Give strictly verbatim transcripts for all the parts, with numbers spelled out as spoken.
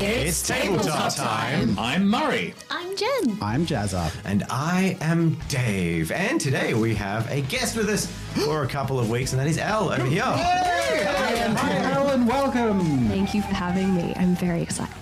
It's tabletop time. I'm Murray. I'm Jen. I'm Jazza. And I am Dave. And today we have a guest with us for a couple of weeks, and that is Elle over here. Hey! Hey! Hi, Elle, and welcome. Thank you for having me. I'm very excited.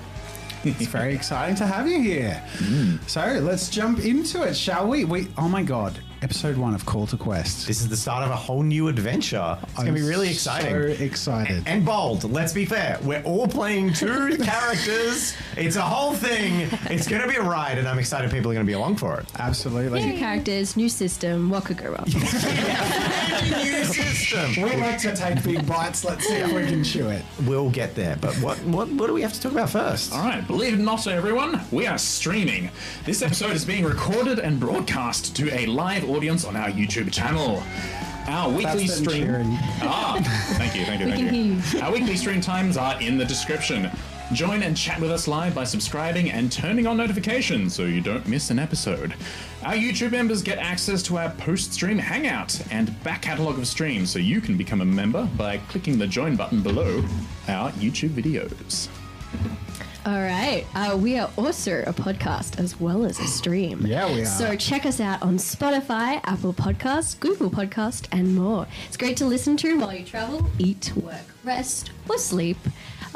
It's very exciting to have you here. Mm. So let's jump into it, shall we? We oh my God. Episode one of Call to Quest. This is the start of a whole new adventure. It's going to be really exciting. I'm so excited. And, and bold. Let's be fair. We're all playing two characters. It's a whole thing. It's going to be a ride, and I'm excited people are going to be along for it. Absolutely. New characters, new system. What could go wrong? Yeah. New system. We like to take big bites. Let's see if we can chew it. We'll get there. But what, what, what do we have to talk about first? All right. Believe it or not, everyone, we are streaming. This episode is being recorded and broadcast to a live audience on our YouTube channel. Our weekly stream. Ah, thank you, thank you, thank you. Our weekly stream times are in the description. Join and chat with us live by subscribing and turning on notifications so you don't miss an episode. Our YouTube members get access to our post-stream hangout and back catalogue of streams, so you can become a member by clicking the join button below our YouTube videos. All right. Uh, we are also a podcast as well as a stream. Yeah, we are. So check us out on Spotify, Apple Podcasts, Google Podcasts, and more. It's great to listen to while you travel, eat, work, rest, or sleep.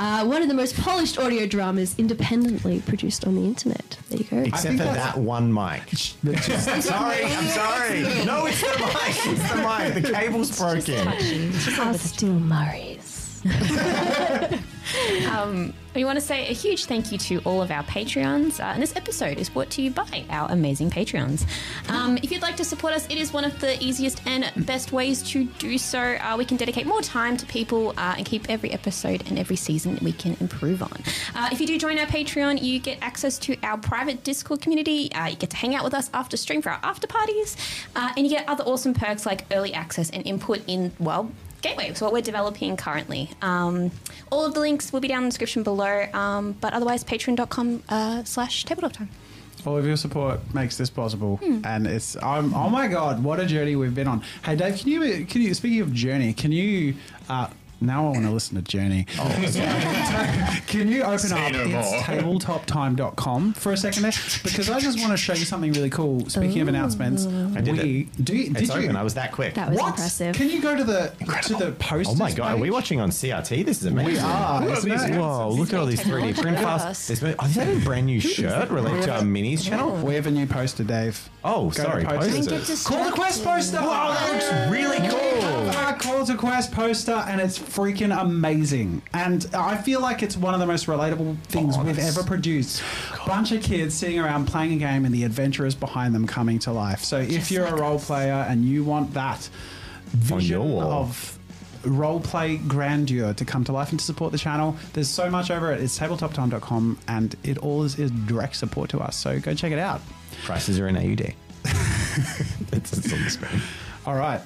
Uh, one of the most polished audio dramas independently produced on the internet. There you go. Except for that one mic. Sorry, I'm sorry. No, it's the mic. It's the mic. The cable's broken. I'm still Murray's. um... We want to say a huge thank you to all of our Patreons, uh, and this episode is brought to you by our amazing Patreons. Um, if you'd like to support us, it is one of the easiest and best ways to do so. Uh, we can dedicate more time to people uh, and keep every episode and every season we can improve on. Uh, if you do join our Patreon, you get access to our private Discord community, uh, you get to hang out with us after stream for our after parties, uh, and you get other awesome perks like early access and input in, well, Gateway, so what we're developing currently. Um, all of the links will be down in the description below, um, but otherwise patreon dot com uh, slash tabletop time. All of your support makes this possible, mm. and it's um, oh my God, what a journey we've been on. Hey Dave, can you can you speaking of journey, can you uh, now I want to listen to Journey. Oh, can you open Say up no it's tabletop time dot com for a second there? Because I just want to show you something really cool. Speaking Ooh. of announcements, I did we, it. Do you, did it's you? Open. I was that quick. That was what? impressive. Can you go to the Incredible. to the post? Oh my God, page? Are we watching on C R T? This is amazing. We are. Isn't it? Whoa, look it's at all these three D print casts. Is that a brand new shirt related to our minis channel? We have a new poster, Dave. Oh, go sorry, posters. Call to Quest poster. Wow, that looks really cool. Our Call to Quest poster, and it's freaking amazing, and I feel like it's one of the most relatable things oh, we've ever produced. God. Bunch of kids sitting around playing a game and the adventurers behind them coming to life. So if Just you're like a role us. player and you want that vision of role play grandeur to come to life and to support the channel, there's so much over it. It's tabletop time dot com, and it all is, is direct support to us, so go check it out. Prices are in A U D. It's, it's on the screen. All right.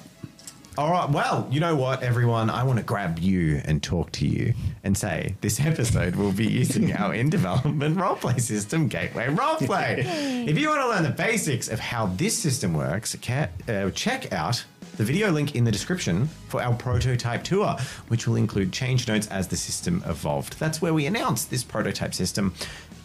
All right, well, you know what, everyone? I want to grab you and talk to you and say this episode will be using our in-development roleplay system, Gateway Roleplay. If you want to learn the basics of how this system works, check out the video link in the description for our prototype tour, which will include change notes as the system evolved. That's where we announced this prototype system.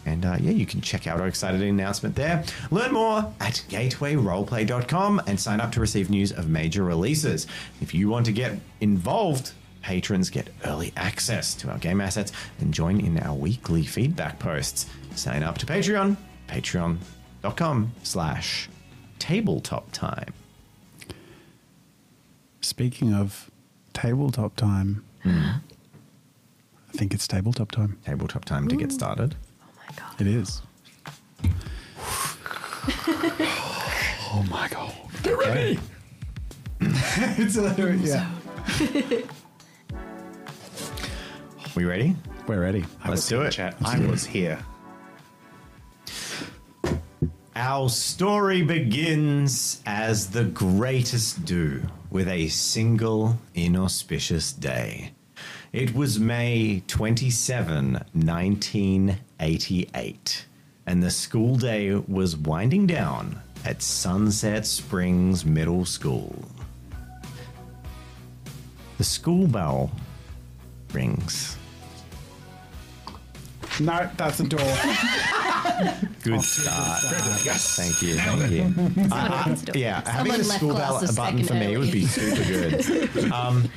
And uh, yeah, you can check out our exciting announcement there. Learn more at gateway roleplay dot com and sign up to receive news of major releases. If you want to get involved, patrons get early access to our game assets and join in our weekly feedback posts. Sign up to Patreon, patreon.com slash tabletop time. Speaking of tabletop time, mm. I think it's tabletop time. Tabletop time to Ooh. get started. God. It is. Oh my God. Get ready. It's a, yeah. We ready? We're ready. Let's do it. Chat. I was here. Our story begins as the greatest do with a single inauspicious day. It was May twenty-seventh, nineteen eighty-eight, and the school day was winding down at Sunset Springs Middle School. The school bell rings. No, that's a door. Good oh, start. Yes. Thank you. Thank you. Uh, uh, yeah, having a school ballot button for me would be super good. Um,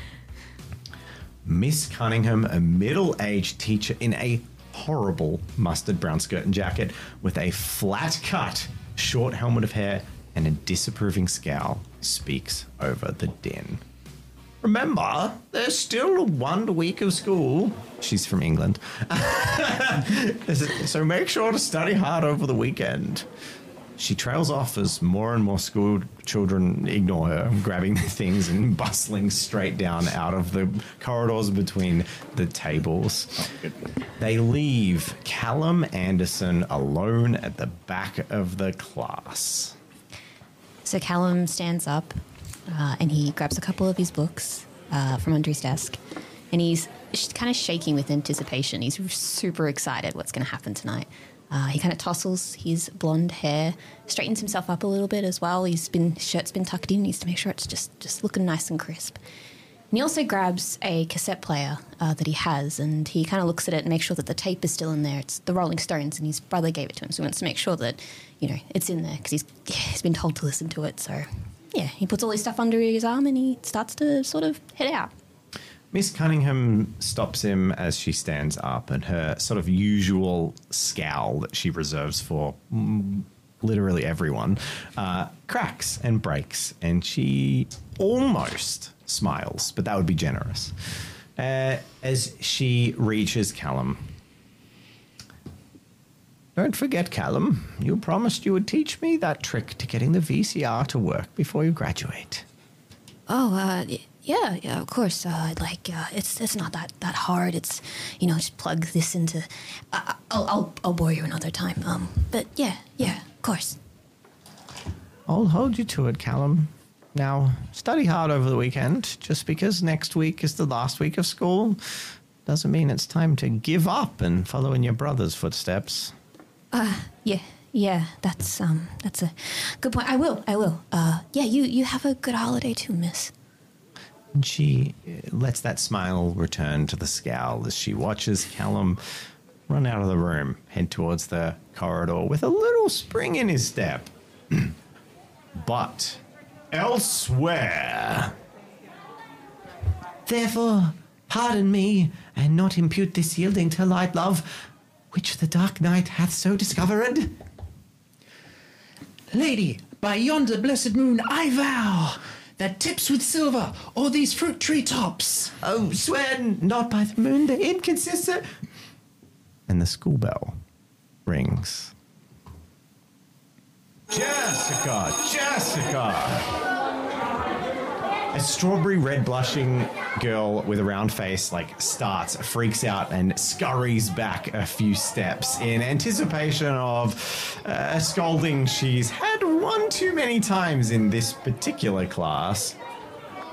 Miss Cunningham, a middle-aged teacher in a horrible mustard brown skirt and jacket with a flat cut, short helmet of hair, and a disapproving scowl, speaks over the din. Remember, there's still one week of school. She's from England. So make sure to study hard over the weekend. She trails off as more and more school children ignore her, grabbing their things and bustling straight down out of the corridors between the tables. They leave Callum Anderson alone at the back of the class. So Callum stands up. Uh, and he grabs a couple of his books uh, from under his desk, and he's sh- kind of shaking with anticipation. He's super excited what's going to happen tonight. Uh, he kind of tousles his blonde hair, straightens himself up a little bit as well. His shirt's been tucked in. He needs to make sure it's just, just looking nice and crisp. And he also grabs a cassette player uh, that he has, and he kind of looks at it and makes sure that the tape is still in there. It's the Rolling Stones, and his brother gave it to him, so he wants to make sure that, you know, it's in there because he's, he's been told to listen to it, so... Yeah, he puts all his stuff under his arm and he starts to sort of head out. Miss Cunningham stops him as she stands up, and her sort of usual scowl that she reserves for literally everyone uh, cracks and breaks, and she almost smiles, but that would be generous. Uh, as she reaches Callum. Don't forget, Callum, you promised you would teach me that trick to getting the V C R to work before you graduate. Oh, uh, yeah, yeah, of course. Uh, like, uh, it's it's not that, that hard. It's, you know, just plug this into... Uh, I'll, I'll I'll bore you another time. Um, but yeah, yeah, of course. I'll hold you to it, Callum. Now, study hard over the weekend. Just because next week is the last week of school doesn't mean it's time to give up and follow in your brother's footsteps. Uh, yeah, yeah, that's, um, that's a good point. I will, I will. Uh, yeah, you, you have a good holiday too, miss. And she lets that smile return to the scowl as she watches Callum run out of the room, head towards the corridor with a little spring in his step. But elsewhere. Therefore, pardon me, and not impute this yielding to light love, which the dark knight hath so discovered. Lady, by yonder blessed moon, I vow that tips with silver or these fruit tree tops. Oh, swear not by the moon, the inconsistent. And the school bell rings. Jessica, Jessica. A strawberry red blushing girl with a round face like starts, freaks out, and scurries back a few steps in anticipation of uh, a scolding she's had one too many times in this particular class.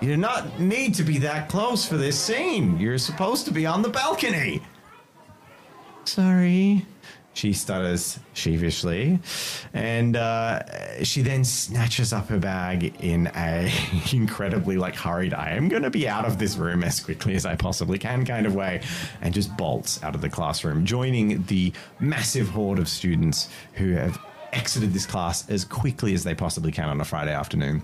You do not need to be that close for this scene. You're supposed to be on the balcony. Sorry. She stutters sheevishly, and uh, she then snatches up her bag in a incredibly, like, hurried, I am going to be out of this room as quickly as I possibly can kind of way, and just bolts out of the classroom, joining the massive horde of students who have exited this class as quickly as they possibly can on a Friday afternoon.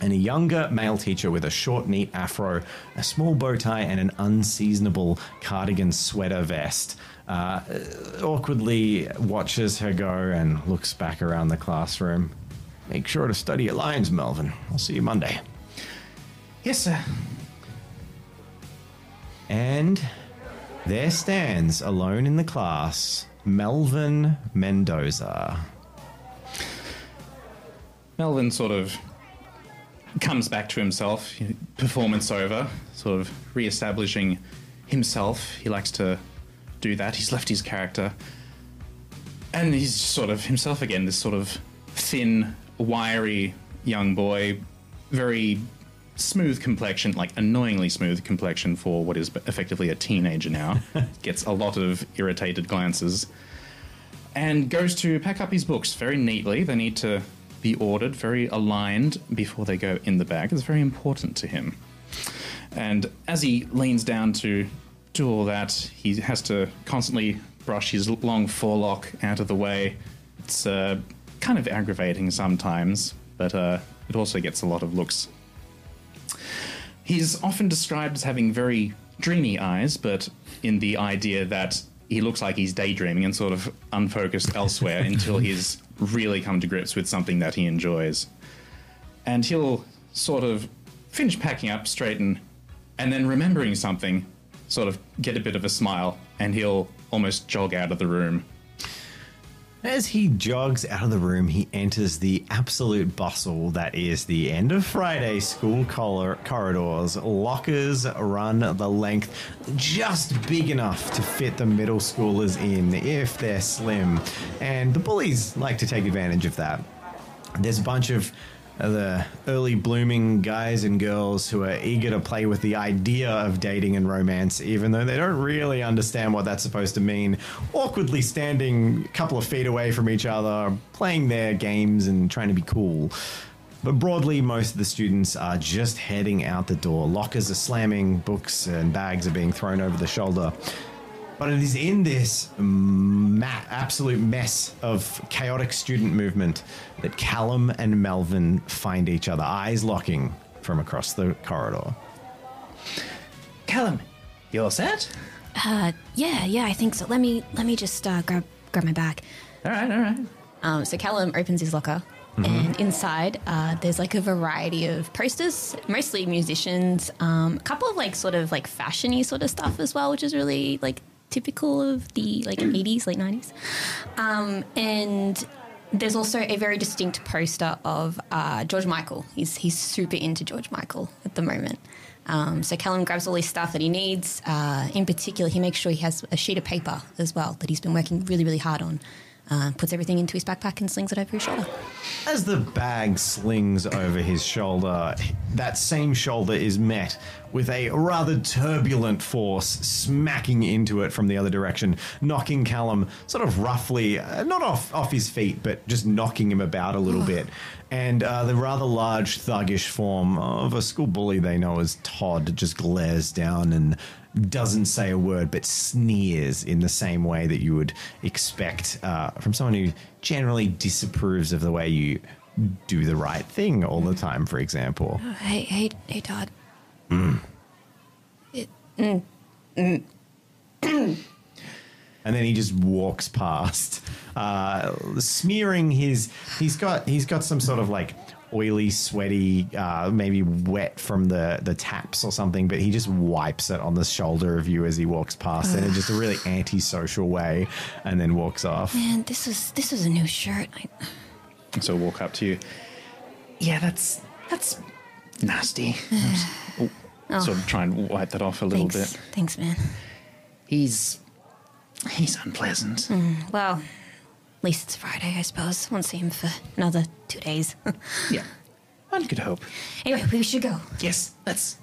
And a younger male teacher with a short, neat afro, a small bow tie, and an unseasonable cardigan sweater vest uh, awkwardly watches her go and looks back around the classroom. Make sure to study your lines, Melvin. I'll see you Monday. Yes, sir. And there stands, alone in the class, Melvin Mendoza. Melvin sort of... comes back to himself, you know, performance over, sort of re-establishing himself. He likes to do that. He's left his character. And he's sort of himself again, this sort of thin, wiry young boy, very smooth complexion, like annoyingly smooth complexion for what is effectively a teenager now. Gets a lot of irritated glances. And goes to pack up his books very neatly. They need to... be ordered, very aligned before they go in the bag. It's very important to him. And as he leans down to do all that, he has to constantly brush his long forelock out of the way. It's uh, kind of aggravating sometimes, but uh, it also gets a lot of looks. He's often described as having very dreamy eyes, but in the idea that he looks like he's daydreaming and sort of unfocused elsewhere until he's really come to grips with something that he enjoys. And he'll sort of finish packing up, straighten, and then remembering something, sort of get a bit of a smile, and he'll almost jog out of the room. As he jogs out of the room, he enters the absolute bustle that is the end of Friday school corridors. Lockers run the length just big enough to fit the middle schoolers in if they're slim, and the bullies like to take advantage of that. There's a bunch of the early blooming guys and girls who are eager to play with the idea of dating and romance, even though they don't really understand what that's supposed to mean, awkwardly standing a couple of feet away from each other, playing their games and trying to be cool. But broadly, most of the students are just heading out the door. Lockers are slamming, books and bags are being thrown over the shoulder. But it is in this ma- absolute mess of chaotic student movement that Callum and Melvin find each other, eyes locking from across the corridor. Callum, you all set? Uh, yeah, yeah, I think so. Let me let me just uh, grab grab my bag. All right, all right. Um, so Callum opens his locker, mm-hmm. and inside uh, there's like a variety of posters, mostly musicians, um, a couple of like sort of like fashion-y sort of stuff as well, which is really like typical of the like eighties, late nineties. Um, and there's also a very distinct poster of uh, George Michael. He's he's super into George Michael at the moment. Um, so Callum grabs all his stuff that he needs. Uh, in particular, he makes sure he has a sheet of paper as well that he's been working really, really hard on. Uh, puts everything into his backpack and slings it over his shoulder. As the bag slings over his shoulder, that same shoulder is met with a rather turbulent force smacking into it from the other direction, knocking Callum sort of roughly, uh, not off, off his feet, but just knocking him about a little oh. bit. And uh, the rather large, thuggish form of a school bully they know as Todd just glares down and doesn't say a word, but sneers in the same way that you would expect uh, from someone who generally disapproves of the way you do the right thing all the time, for example. Oh, hey, hey, hey, Todd. Mm. It, mm, mm. And then he just walks past, uh, smearing his. He's got. He's got some sort of like oily, sweaty, uh, maybe wet from the, the taps or something, but he just wipes it on the shoulder of you as he walks past Ugh. in just a really antisocial way and then walks off. Man, this was this was a new shirt. I... So I'll walk up to you. Yeah, that's that's nasty. oh, oh, sort of try and wipe that off a little thanks. bit. Thanks, man. He's he's unpleasant. Mm, well... At least it's Friday, I suppose. Won't see him for another two days. yeah. One could hope. Anyway, we should go. Yes, let's.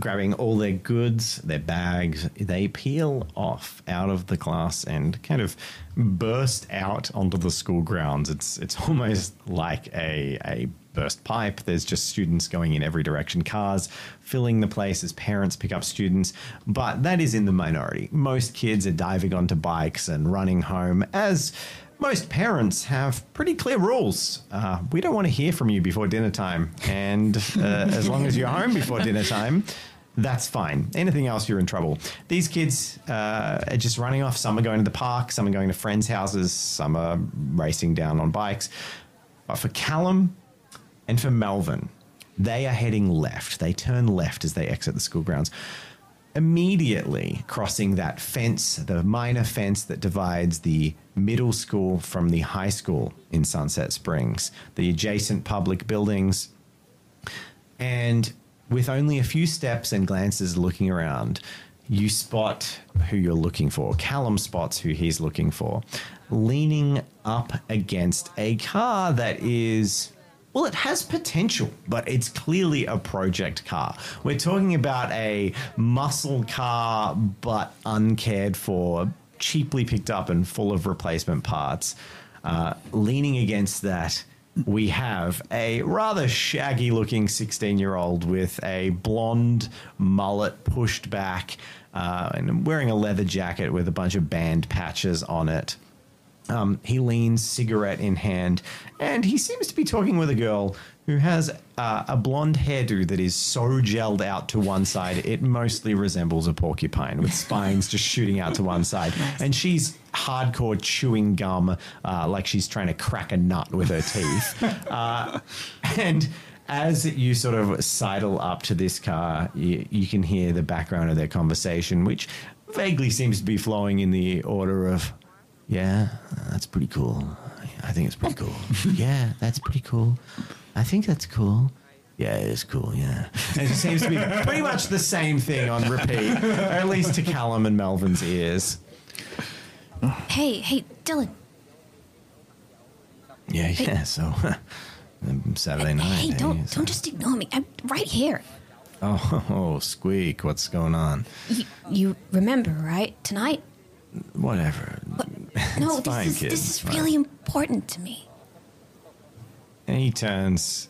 Grabbing all their goods, their bags, they peel off out of the class and kind of burst out onto the school grounds. It's it's almost like a a burst pipe. There's just students going in every direction. Cars filling the place as parents pick up students, but that is in the minority. Most kids are diving onto bikes and running home, as most parents have pretty clear rules. Uh, we don't want to hear from you before dinner time. And uh, as long as you're home before dinner time, that's fine. Anything else, you're in trouble. These kids uh, are just running off. Some are going to the park. Some are going to friends' houses. Some are racing down on bikes. But for Callum and for Melvin, they are heading left. They turn left as they exit the school grounds. Immediately crossing that fence, the minor fence that divides the middle school from the high school in Sunset Springs, the adjacent public buildings, and with only a few steps and glances looking around, you spot who you're looking for. Callum spots who he's looking for, leaning up against a car that is... Well, it has potential, but it's clearly a project car. We're talking about a muscle car, but uncared for, cheaply picked up and full of replacement parts. Uh, leaning against that we have a rather shaggy-looking sixteen-year-old with a blonde mullet pushed back uh, and wearing a leather jacket with a bunch of band patches on it. Um, he leans, cigarette in hand, and he seems to be talking with a girl who has uh, a blonde hairdo that is so gelled out to one side, it mostly resembles a porcupine with spines just shooting out to one side. And she's hardcore chewing gum uh, like she's trying to crack a nut with her teeth. Uh, and as you sort of sidle up to this car, you, you can hear the background of their conversation, which vaguely seems to be flowing in the order of... Yeah, that's pretty cool. I think it's pretty cool. Yeah, that's pretty cool. I think that's cool. Yeah, it is cool, yeah. And it seems to be pretty much the same thing on repeat, or at least to Callum and Melvin's ears. Hey, hey, Dylan. Yeah, hey. yeah, so Saturday hey, night. Hey, hey don't, so. don't just ignore me. I'm right here. Oh, oh, squeak, what's going on? You, you remember, right? Tonight? Whatever. What? No, this, fine, is, this is fine. Really important to me. And he turns,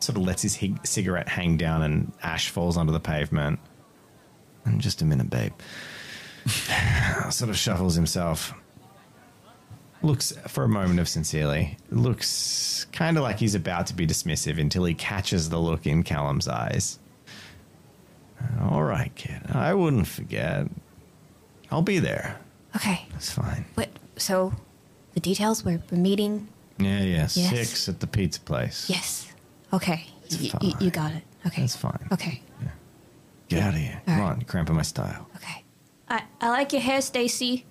sort of lets his hig- cigarette hang down, and ash falls onto the pavement. And just a minute, babe. Sort of shuffles himself. Looks for a moment of sincerely. Looks kind of like he's about to be dismissive until he catches the look in Callum's eyes. All right, kid. I wouldn't forget. I'll be there. Okay. That's fine. But, so, the details, we're, we're meeting? Yeah, yeah. Yes. Six at the pizza place. Yes. Okay. Y- y- you got it. Okay. That's fine. Okay. Yeah. Get yeah. out of here. All Come right. on, cramping my style. Okay. I, I like your hair, Stacy.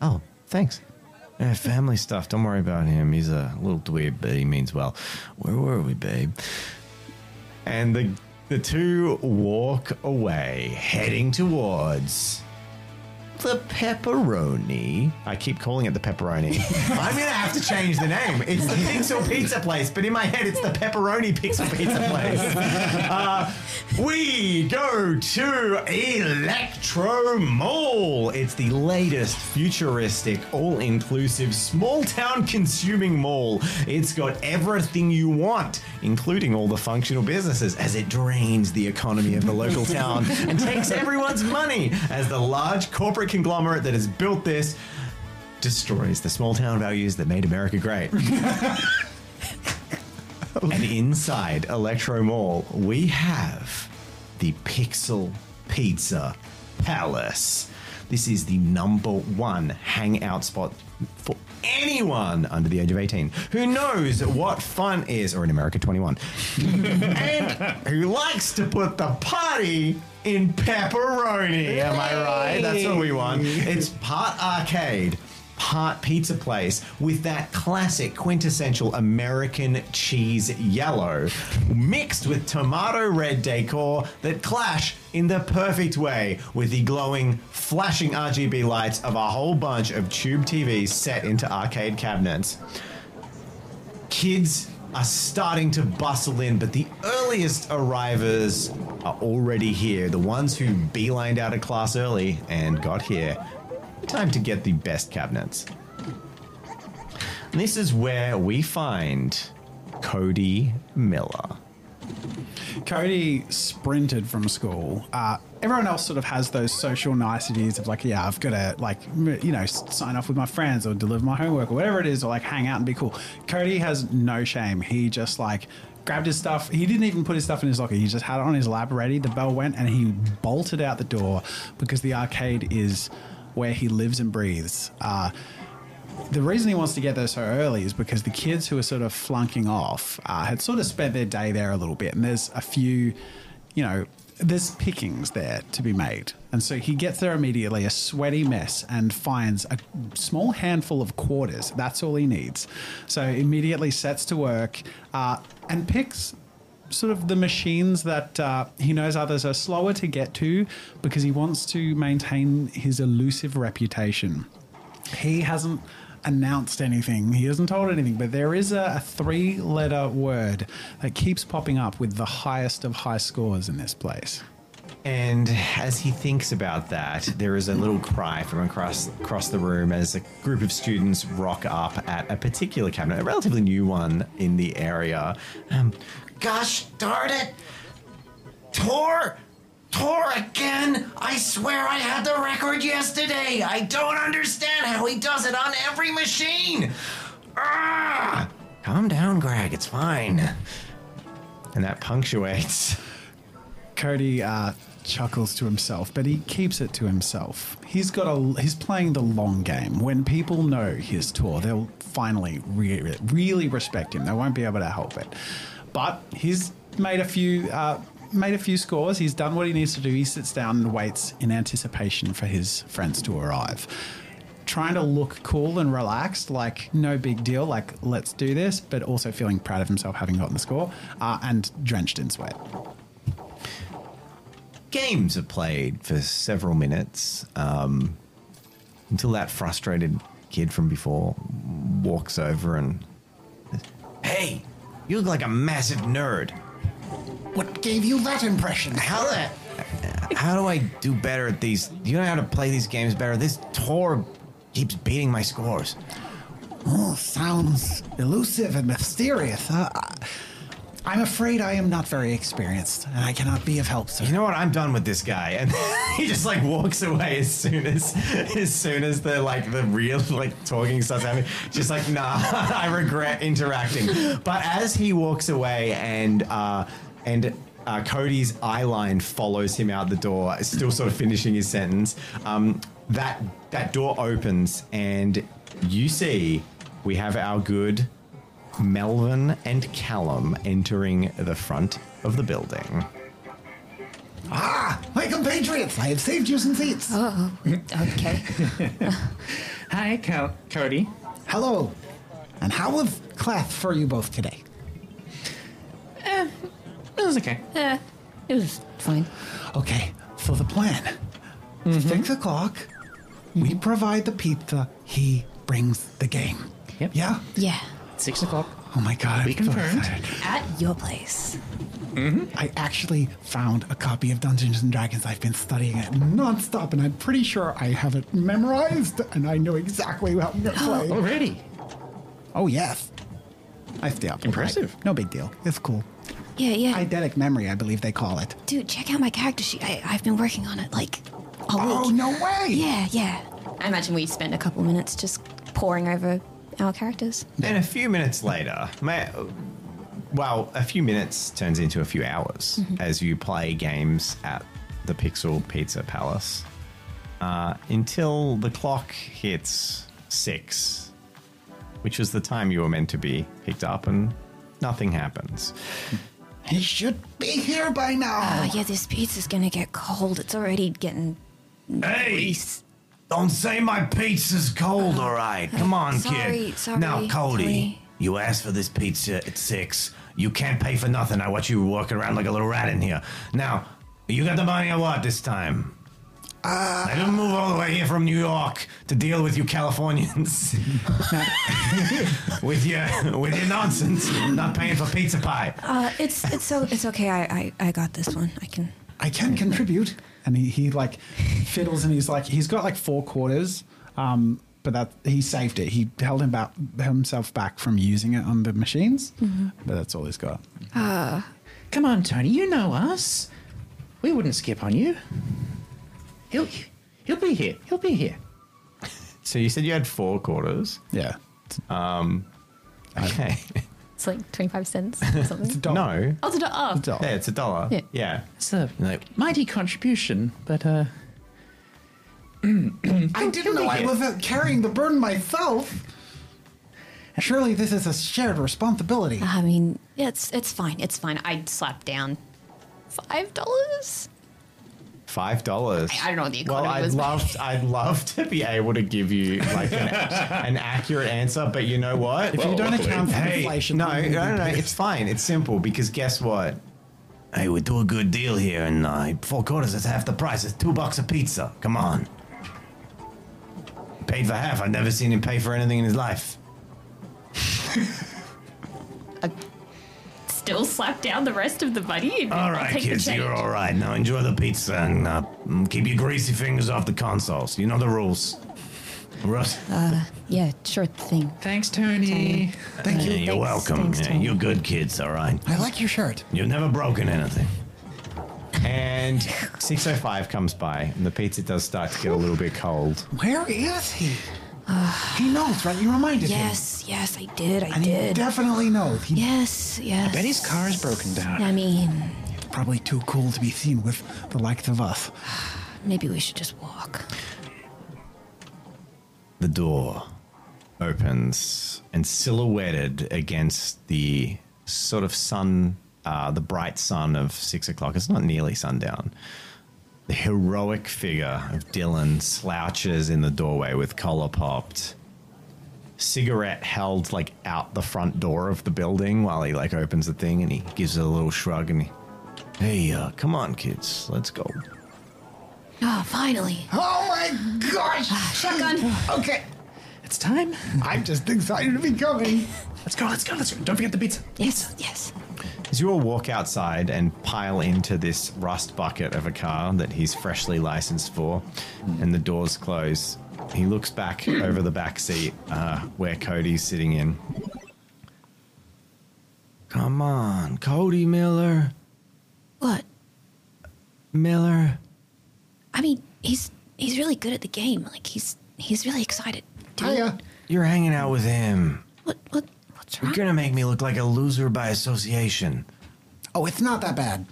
Oh, thanks. Yeah, family stuff. Don't worry about him. He's a little dweeb, but he means well. Where were we, babe? And the the two walk away, heading towards... the pepperoni. I keep calling it the pepperoni. I'm going to have to change the name. It's the Pixel Pizza Place, but in my head, it's the Pepperoni Pixel Pizza Place. Uh, we go to Electro Mall. It's the latest futuristic, all-inclusive, small-town consuming mall. It's got everything you want, including all the functional businesses, as it drains the economy of the local town and takes everyone's money as the large corporate conglomerate that has built this destroys the small town values that made America great. And inside Electro Mall, we have the Pixel Pizza Palace. This is the number one hangout spot for anyone under the age of eighteen who knows what fun is, or in America, twenty-one, and who likes to put the party in pepperoni. Am I right? That's what we want. It's part arcade, part pizza place with that classic quintessential American cheese yellow mixed with tomato red decor that clash in the perfect way with the glowing, flashing R G B lights of a whole bunch of tube T Vs set into arcade cabinets. Kids are starting to bustle in, but the earliest arrivers are already here, the ones who beelined out of class early and got here. Time to get the best cabinets. And this is where we find Cody Miller. Cody sprinted from school. Uh, everyone else sort of has those social niceties of like, yeah, I've got to like, you know, sign off with my friends or deliver my homework or whatever it is, or like hang out and be cool. Cody has no shame. He just like grabbed his stuff. He didn't even put his stuff in his locker. He just had it on his lap ready. The bell went and he bolted out the door because the arcade is where he lives and breathes. Uh, the reason he wants to get there so early is because the kids who are sort of flunking off uh, had sort of spent their day there a little bit, and there's a few, you know, there's pickings there to be made. And so he gets there immediately, a sweaty mess, and finds a small handful of quarters. That's all he needs. So immediately sets to work uh, and picks sort of the machines that uh, he knows others are slower to get to because he wants to maintain his elusive reputation. He hasn't announced anything. He hasn't told anything, but there is a, a three-letter word that keeps popping up with the highest of high scores in this place. And as he thinks about that, there is a little cry from across across the room as a group of students rock up at a particular cabinet, a relatively new one in the area. Um, gosh darn it! Tor! Tor again! I swear I had the record yesterday! I don't understand how he does it on every machine! Ah! Calm down, Greg, it's fine. And that punctuates. Cody, uh... chuckles to himself, but he keeps it to himself. He's got a he's playing the long game. When people know his tour, they'll finally re really respect him. They won't be able to help it. But he's made a few uh, made a few scores. He's done what he needs to do. He sits down and waits in anticipation for his friends to arrive, trying to look cool and relaxed, like no big deal, like let's do this, but also feeling proud of himself having gotten the score, uh, and drenched in sweat. Games are played for several minutes um, until that frustrated kid from before walks over and says, "Hey, you look like a massive nerd. What gave you that impression? How the, How do I do better at these? Do you know how to play these games better? This Tor keeps beating my scores." "Oh, sounds elusive and mysterious. Huh? I'm afraid I am not very experienced, and I cannot be of help, sir. You know what? I'm done with this guy." And he just like walks away as soon as, as soon as the like the real like talking starts happening. Just like, nah, I regret interacting. But as he walks away, and uh, and uh, Cody's eye line follows him out the door, still sort of finishing his sentence. Um, that that door opens, and you see we have our good Melvin and Callum entering the front of the building. "Ah, my compatriots, I have saved you some seats." "Oh, okay." "Hi, Cal Cody." "Hello. And how was class for you both today?" Uh, it was okay. Uh, it was fine." "Okay, so the plan. Mm-hmm. Six o'clock, mm-hmm. we provide the pizza, he brings the game." "Yep." "Yeah?" "Yeah. Six o'clock. Oh my god! We confirmed at your place." Mm-hmm. "I actually found a copy of Dungeons and Dragons. I've been studying it nonstop, and I'm pretty sure I have it memorized, and I know exactly how I'm going to play." "Already?" "Oh yes. I stay up. Impressive. No big deal. It's cool." "Yeah, yeah. Eidetic memory, I believe they call it." "Dude, check out my character sheet. I, I've been working on it like a week." "Oh no way!" "Yeah, yeah. I imagine we spent a couple minutes just poring over our characters." Then a few minutes later, my, well, a few minutes turns into a few hours mm-hmm. as you play games at the Pixel Pizza Palace uh, until the clock hits six, which was the time you were meant to be picked up, and nothing happens. "He should be here by now." "Oh, yeah, this pizza's gonna get cold. It's already getting..." "Hey! Don't say my pizza's cold, uh, all right? Come on, sorry, kid. Sorry, now, Cody, sorry. You asked for this pizza at six. You can't pay for nothing. I watch you walking around like a little rat in here. Now, you got the money or what this time? Uh, I didn't move all the way here from New York to deal with you Californians. with your with your nonsense, not paying for pizza pie." Uh, it's it's so it's okay. I, I, I got this one. I can. I can contribute. And he, he like fiddles, and he's like, he's got like four quarters, um, but that he saved it. He held him back, himself back from using it on the machines, mm-hmm. but that's all he's got. Uh, "Come on, Tony, you know us. We wouldn't skip on you. He'll, he'll be here. He'll be here." So you said you had four quarters? Yeah. Um, okay. It's like twenty-five cents or something. It's a dollar. No. Oh, it's a dollar. Oh. It's a dollar. Yeah, it's a dollar. Yeah. yeah. It's a like, mighty contribution, but... Uh, I didn't know I was carrying the burden myself. Surely this is a shared responsibility. I mean, it's it's fine. It's fine. I slapped down five dollars. Five dollars. I, I don't know what the economy well, I'd was. Love, I'd love to be able to give you like an, an accurate answer, but you know what? If well, you don't account for hey, inflation, no, no, no, no, it's fine. It's simple because guess what? Hey, we do a good deal here, and uh, four quarters is half the price. It's two bucks a pizza. Come on. Paid for half. I've never seen him pay for anything in his life. uh, still slap down the rest of the money? And all I'll right, kids, you're all right. Now enjoy the pizza and uh, keep your greasy fingers off the consoles. You know the rules. Russ? Uh, yeah, sure thing. Thanks, Tony. Tony. Thank uh, you. Yeah, you're thanks, welcome. Thanks, yeah, you're good kids, all right? I like your shirt. You've never broken anything. And six oh five comes by, and the pizza does start to get a little bit cold. Where is he? Uh, he knows, right? You reminded yes, him. Yes, yes, I did, I and did. He definitely knows. He, yes, yes. I bet his car is broken down. I mean... It's probably too cool to be seen with the likes of us. Maybe we should just walk. The door opens, and silhouetted against the sort of sun... Uh, the bright sun of six o'clock. It's not nearly sundown. The heroic figure of Dylan slouches in the doorway with collar popped. Cigarette held like out the front door of the building while he like opens the thing and he gives it a little shrug and he, hey, uh, come on kids, let's go. Oh, finally. Oh my gosh. Shotgun. Okay. It's time. I'm just excited to be going. Let's go, let's go, let's go. Don't forget the pizza. Yes, yes. As you all walk outside and pile into this rust bucket of a car that he's freshly licensed for, and the doors close, he looks back over the back seat uh, where Cody's sitting in. Come on, Cody Miller. What? Miller. I mean, he's he's really good at the game. Like he's he's really excited. Dude. Hiya. You're hanging out with him. What? What? You're gonna make me look like a loser by association. Oh, it's not that bad.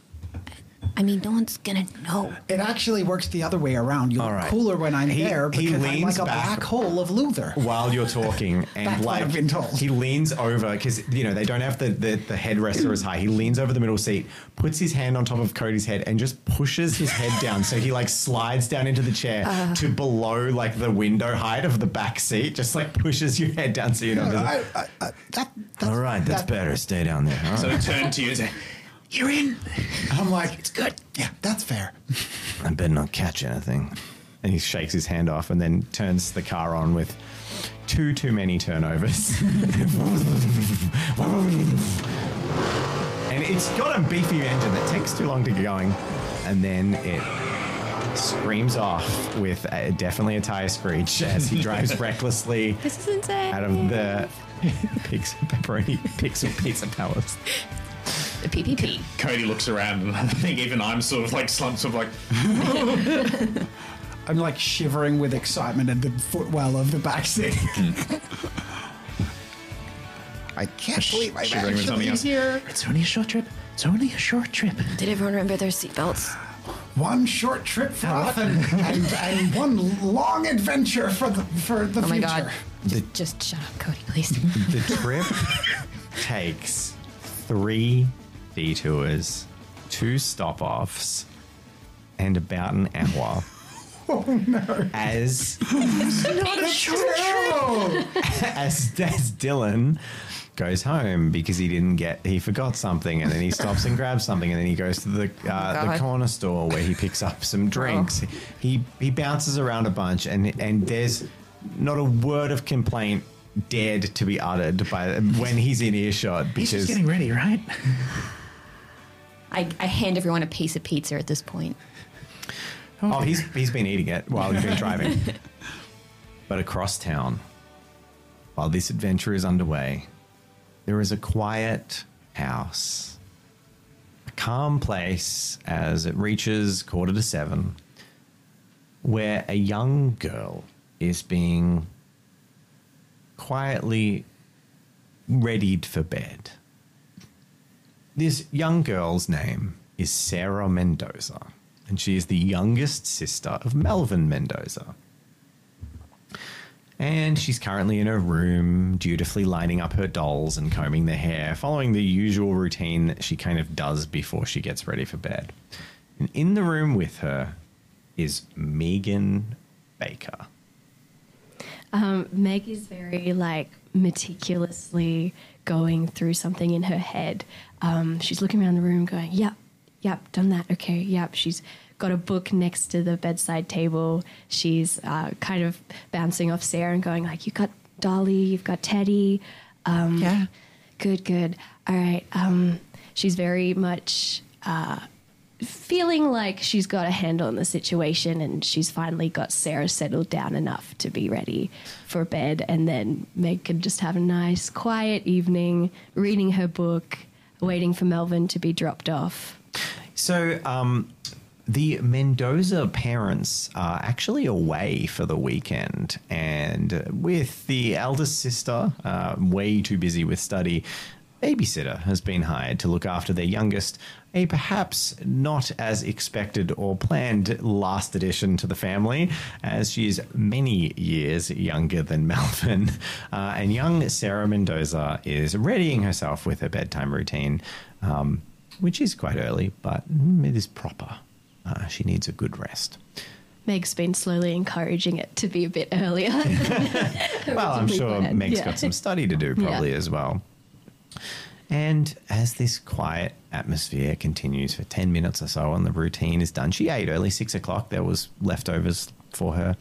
I mean, no one's gonna know. It actually works the other way around. You all look right. cooler when I'm he, there because he leans I'm like a black hole of loser. While you're talking, and that's like what I've been told. He leans over because you know they don't have the the, the headrest or as high. He leans over the middle seat, puts his hand on top of Cody's head, and just pushes his head down. So he like slides down into the chair uh, to below like the window height of the back seat. Just like pushes your head down so you know. I, I, I, that, all right, that's that, better. Stay down there. All so right. Turn to you and say, you're in. I'm like, it's good. Yeah, that's fair. I better not catch anything. And he shakes his hand off and then turns the car on with two too many turnovers. And it's got a beefy engine that takes too long to get going. And then it screams off with a, definitely a tire screech as he drives recklessly this is insane. Out of the Pixel Pepperoni Pixel Pizza Palace. The P P P. Cody looks around and I think even I'm sort of like slumped, sort of like... I'm like shivering with excitement at the footwell of the backseat. I can't sh- believe I'm actually here. It's only a short trip. It's only a short trip. Did everyone remember their seatbelts? One short trip for us and, and, and one long adventure for the, for the oh future. Oh my God. The, Just shut up, Cody, please. The trip takes three detours, two stop-offs, and about an hour. Oh no! As not a true. As, as Dylan goes home because he didn't get, he forgot something, and then he stops and grabs something, and then he goes to the uh, the corner store where he picks up some drinks. Oh. He he bounces around a bunch, and and there's not a word of complaint dared to be uttered by when he's in earshot. Because he's just getting ready, right? I, I hand everyone a piece of pizza at this point. Oh, oh he's he's been eating it while he's been driving. But across town, while this adventure is underway, there is a quiet house, a calm place as it reaches quarter to seven, where a young girl is being quietly readied for bed. This young girl's name is Sarah Mendoza, and she is the youngest sister of Melvin Mendoza. And she's currently in her room, dutifully lining up her dolls and combing their hair, following the usual routine that she kind of does before she gets ready for bed. And in the room with her is Megan Baker. Um, Meg is very, like, meticulously going through something in her head. Um, she's looking around the room going, yep, yep, done that, okay, yep. She's got a book next to the bedside table. She's uh, kind of bouncing off Sarah and going, like, you've got Dolly, you've got Teddy. Um, yeah. Good, good. All right, um, She's very much uh, feeling like she's got a handle on the situation, and she's finally got Sarah settled down enough to be ready for bed, and then Meg can just have a nice quiet evening reading her book, waiting for Melvin to be dropped off. So um, the Mendoza parents are actually away for the weekend, and with the eldest sister uh, way too busy with study, babysitter has been hired to look after their youngest, a perhaps not as expected or planned last addition to the family, as she is many years younger than Melvin. Uh, and young Sarah Mendoza is readying herself with her bedtime routine, um, which is quite early, but it is proper. Uh, she needs a good rest. Meg's been slowly encouraging it to be a bit earlier. Well, I'm sure planned. Meg's yeah. got some study to do probably yeah. as well. And as this quiet atmosphere continues for ten minutes or so and the routine is done, she ate early, six o'clock. There was leftovers for her.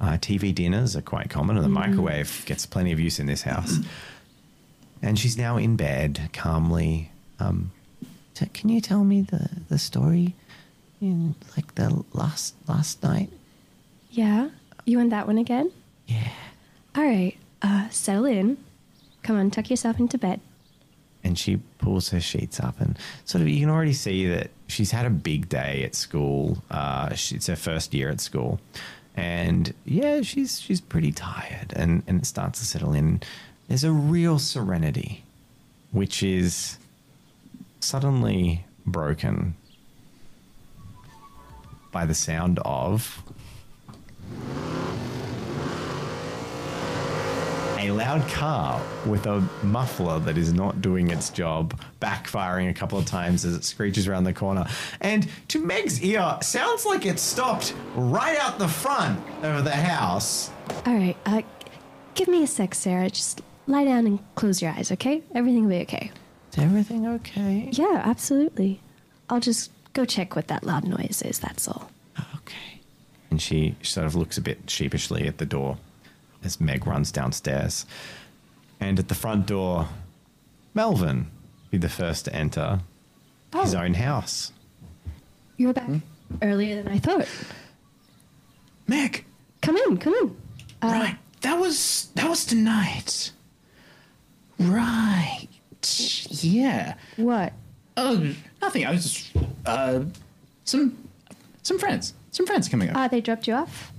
Uh, T V dinners are quite common, and the mm. microwave gets plenty of use in this house. And she's now in bed, calmly. Um, t- can you tell me the, the story in, like, the last last night? Yeah? You want that one again? Yeah. All right. Uh, settle in. Come on, tuck yourself into bed. And she pulls her sheets up, and sort of you can already see that she's had a big day at school. Uh, she, it's her first year at school. And, yeah, she's she's pretty tired, and, and it starts to settle in. There's a real serenity, which is suddenly broken by the sound of a loud car with a muffler that is not doing its job, backfiring a couple of times as it screeches around the corner. And to Meg's ear, sounds like it stopped right out the front of the house. All right, uh, give me a sec, Sarah. Just lie down and close your eyes, okay? Everything will be okay. Is everything okay? Yeah, absolutely. I'll just go check what that loud noise is, that's all. Okay. And she sort of looks a bit sheepishly at the door as Meg runs downstairs. And at the front door, Melvin be the first to enter oh. his own house. You were back hmm? earlier than I thought. Meg! Come in, come in. Uh, right, that was, that was tonight. Right. Yeah. What? Oh, nothing. I was just, uh, some, some friends. Some friends coming up. Ah, uh, they dropped you off?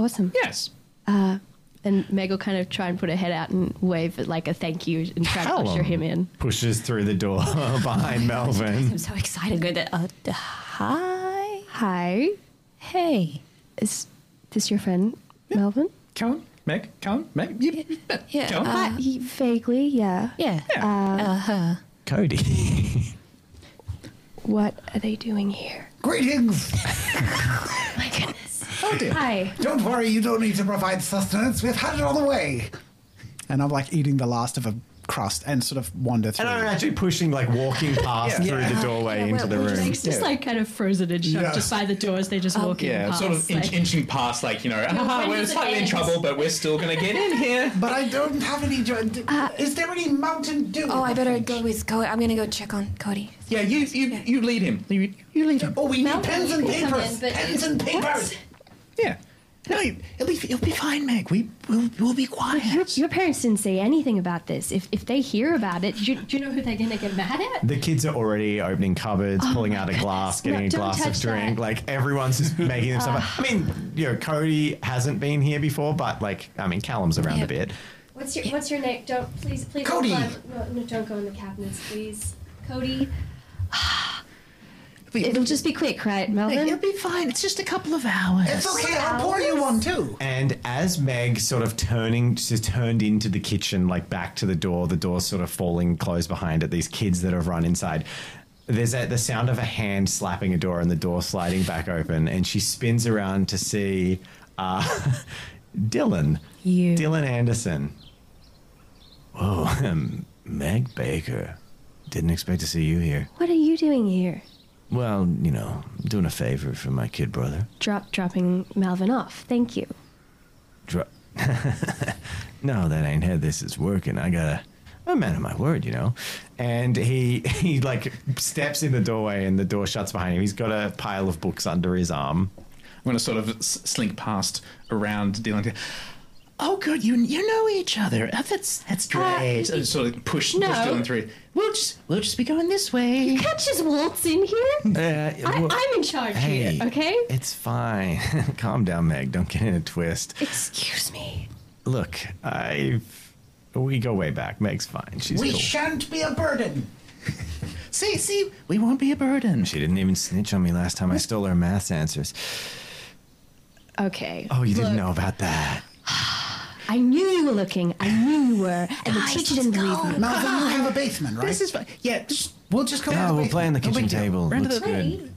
Awesome. Yes. Uh... And Meg will kind of try and put her head out and wave at, like, a thank you and try Callum to usher him in. Pushes through the door behind oh Melvin. God, I'm so excited. Good. Uh, hi. Hi. Hey. Is this your friend, yeah. Melvin? Callum? Meg? Callum? Meg? Yeah. yeah. yeah. Callum? Uh, he, vaguely, yeah. Yeah. yeah. Uh huh. Cody. What are they doing here? Greetings! Oh my goodness. Oh dear. Hi. Don't worry, you don't need to provide sustenance. We've had it all the way. And I'm like eating the last of a crust and sort of wander through. And I'm actually pushing, like walking past yeah. through yeah. the doorway yeah, into well, the room. Just, just yeah. like kind of frozen and shocked yeah. just by the doors. They just oh, walking yeah, past. Yeah, sort of like, inch, inching past, like, you know, ah, we're slightly in trouble, but we're still going to get in here. But I don't have any... Uh, Is there any Mountain Dew? Oh, I better go with Cody. I'm going to go check on Cody. Yeah, you you, yeah. you lead him. You, you lead him. Oh, we Mountain need pens and papers. In, pens and papers. What? Yeah. No, it'll be, it'll be fine, Meg. We, we'll, we'll be quiet. Your, your parents didn't say anything about this. If if they hear about it, do you, do you know who they're going to get mad at? The kids are already opening cupboards, oh pulling out a glass, getting no, a glass of drink. That. Like, everyone's just making themselves... Uh, I mean, you know, Cody hasn't been here before, but, like, I mean, Callum's around yeah. a bit. What's your yeah. What's your name? Don't, please, please... Cody! Don't, no, no, don't go in the cabinets, please. Cody... It'll just be quick, right, Melvin? It'll be fine. It's just a couple of hours. It's okay. I'll pour you one too. And as Meg sort of turning, just turned into the kitchen, like back to the door, the door sort of falling closed behind it, these kids that have run inside, there's a, the sound of a hand slapping a door and the door sliding back open, and she spins around to see uh, Dylan. You. Dylan Anderson. Whoa, um, Meg Baker. Didn't expect to see you here. What are you doing here? Well, you know, I'm doing a favor for my kid brother. Drop dropping Melvin off. Thank you. Drop. No, that ain't how this is working. I gotta, a man of my word, you know. And he he like steps in the doorway and the door shuts behind him. He's got a pile of books under his arm. I'm going to sort of slink past around dealing. Oh, good, you you know each other. Oh, that's that's great. Uh, sort of push, no. push Dylan through. We'll just we'll just be going this way. You can't just waltz in here. Uh, I, well, I'm in charge hey, here. Okay, it's fine. Calm down, Meg. Don't get in a twist. Excuse me. Look, I we go way back. Meg's fine. She's we cool. shan't be a burden. see, see, we won't be a burden. She didn't even snitch on me last time I stole her math answers. Okay. Oh, you Look. didn't know about that. I knew you were looking. I knew you were. And Guys, the teacher didn't believe me. Malvin, you have a basement, right? This is fine. Yeah, just, we'll just go yeah, out. No, we'll play on the kitchen no, table. Looks the good.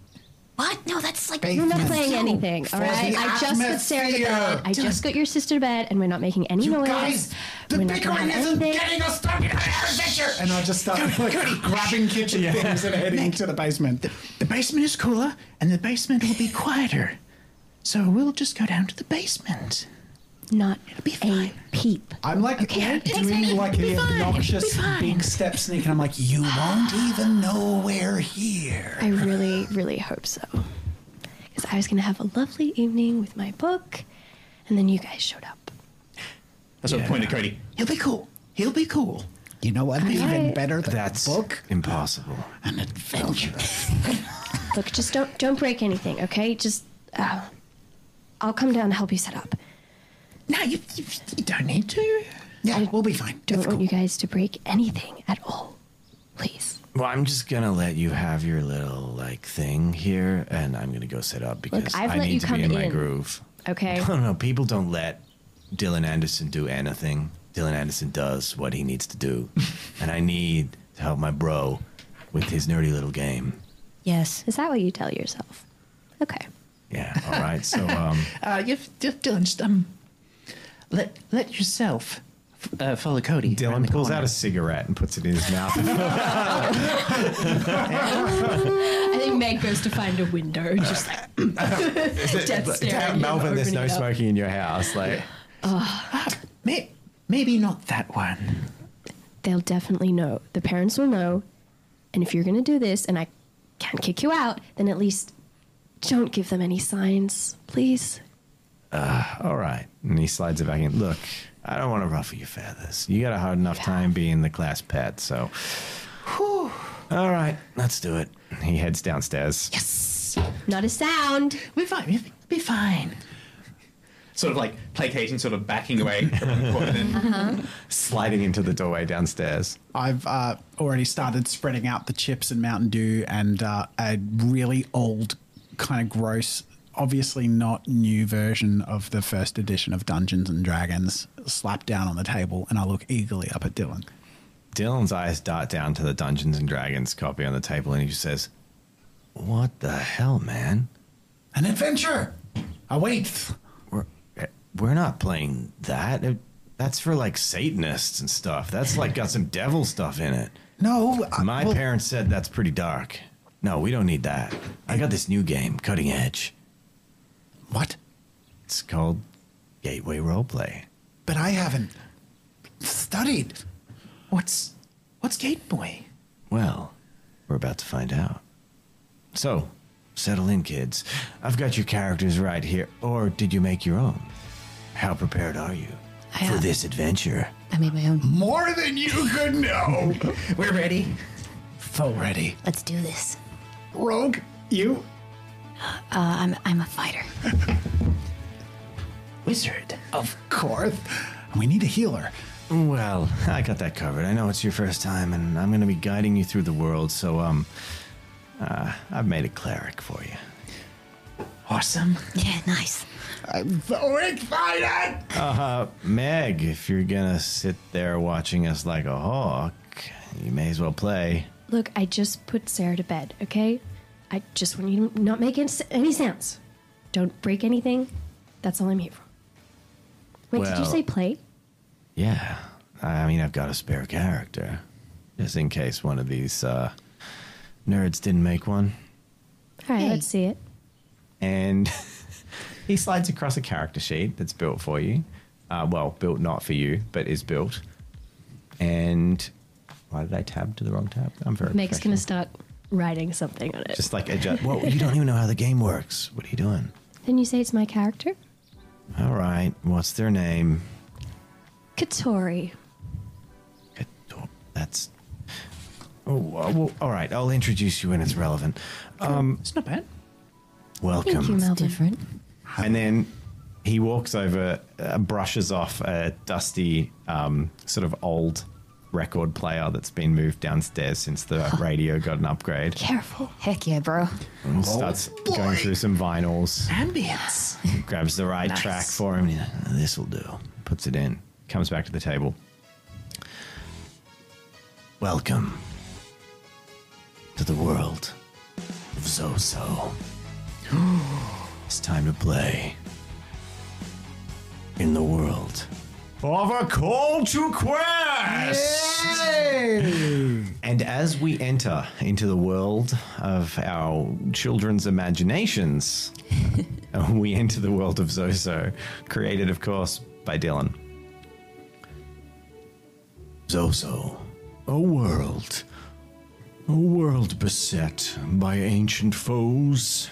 What? No, that's like... Basement. We're not playing anything, all right? I just put Sarah to bed. I just got your sister to bed, and we're not making any you noise. Guys, the we're big one isn't getting us stuck in our adventure. And I'll just start like, grabbing kitchen yeah. things and heading Nick, to the basement. The, the basement is cooler, and the basement will be quieter. So we'll just go down to the basement. Not be a peep. I'm like okay. doing like the obnoxious big step sneak, and I'm like, you won't even know we're here. I really, really hope so, because I was going to have a lovely evening with my book, and then you guys showed up. That's what yeah. I pointed, Cody. He'll be cool. He'll be cool. You know what'd be right. even better than That's a book? Impossible. An adventure. Look, just don't don't break anything, okay? Just uh, I'll come down and help you set up. No, you, you, you don't need to. Yeah, I we'll be fine. Don't That's want cool. you guys to break anything at all, please. Well, I'm just going to let you have your little, like, thing here, and I'm going to go sit up because Look, I need to be in my in. groove. Okay. No, no, people don't let Dylan Anderson do anything. Dylan Anderson does what he needs to do, and I need to help my bro with his nerdy little game. Yes. Is that what you tell yourself? Okay. Yeah, all right. So, um... uh, you've, you've Dylan, just, um... Let let yourself uh, follow Cody. Dylan pulls out a cigarette and puts it in his mouth. I think Meg goes to find a window and just like death staring. Melvin, there's no smoking in your house. Like, oh. maybe, maybe not that one. They'll definitely know. The parents will know. And if you're going to do this and I can't kick you out, then at least don't give them any signs, please. Uh, all right. And he slides it back in. Look, I don't want to ruffle your feathers. You got a hard enough time being the class pet, so. Whew. All right, let's do it. He heads downstairs. Yes! Not a sound. We're fine. We'll be fine. Sort of like placating, sort of backing away from the corner and uh-huh. sliding into the doorway downstairs. I've uh, already started spreading out the chips and Mountain Dew and uh, a really old, kind of gross. Obviously not new version of the first edition of Dungeons and Dragons slapped down on the table, and I look eagerly up at Dylan. Dylan's eyes dart down to the Dungeons and Dragons copy on the table, and he just says, "What the hell, man? An adventure! Await! We're, we're not playing that. That's for, like, Satanists and stuff. That's, like, got some devil stuff in it. No. I, My well, parents said that's pretty dark. No, we don't need that. I got this new game, Cutting Edge. What? It's called Gateway Roleplay. But I haven't studied. What's what's Gateway? Well, we're about to find out. So, settle in, kids. I've got your characters right here. Or did you make your own? How prepared are you I for have. this adventure? I made my own. More than you could know. We're ready. Full ready. Let's do this. Rogue, you... Uh, I'm I'm a fighter. Wizard, of course. We need a healer. Well, I got that covered. I know it's your first time, and I'm going to be guiding you through the world. So, um, uh, I've made a cleric for you. Awesome. Yeah, nice. I'm so excited. Uh huh. Meg, if you're gonna sit there watching us like a hawk, you may as well play. Look, I just put Sarah to bed. Okay. I just want you to not make any sounds. Don't break anything. That's all I'm here for. Wait, well, did you say play? Yeah. I mean, I've got a spare character. Just in case one of these uh, nerds didn't make one. All right, hey. let's see it. And he slides across a character sheet that's built for you. Uh, well, built not for you, but is built. And Why did I tab to the wrong tab? I'm very Meg's going to start writing something on it. Just like adjust. Whoa, you don't even know how the game works. What are you doing? Then you say it's my character? All right. What's their name? Kotori. Kotori. That's... Oh, well, all right. I'll introduce you when it's relevant. Um, it's not bad. Welcome. Thank you, Melvin. It's different. And then... He walks over, uh, brushes off a dusty, um, sort of old record player that's been moved downstairs since the oh. radio got an upgrade. Careful. Heck yeah, bro. And starts oh going through some vinyls. Ambience. Grabs the right nice. track for him. Yeah, this'll do. Puts it in. Comes back to the table. Welcome to the world of Zozo. It's time to play. In the world of a Call to Quest! Yay! And as we enter into the world of our children's imaginations, we enter the world of Zozo, created, of course, by Dylan. Zozo, a world, a world beset by ancient foes,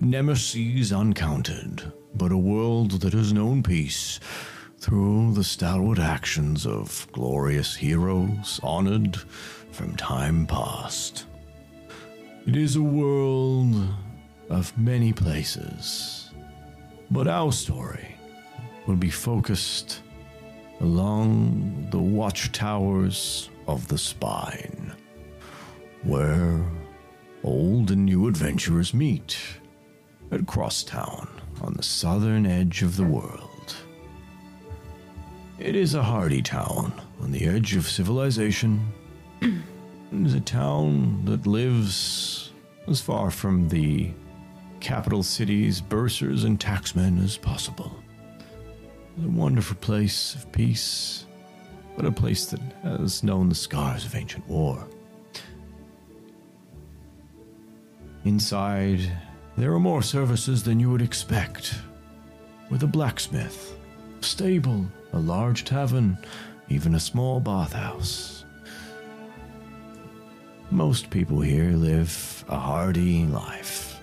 nemeses uncounted. But a world that has known peace through the stalwart actions of glorious heroes honored from time past. It is a world of many places, but our story will be focused along the watchtowers of the Spine, where old and new adventurers meet at Crosstown. On the southern edge of the world. It is a hardy town on the edge of civilization. It is a town that lives as far from the capital city's bursars and taxmen as possible. It's a wonderful place of peace, but a place that has known the scars of ancient war. Inside... There are more services than you would expect, with a blacksmith, a stable, a large tavern, even a small bathhouse. Most people here live a hardy life,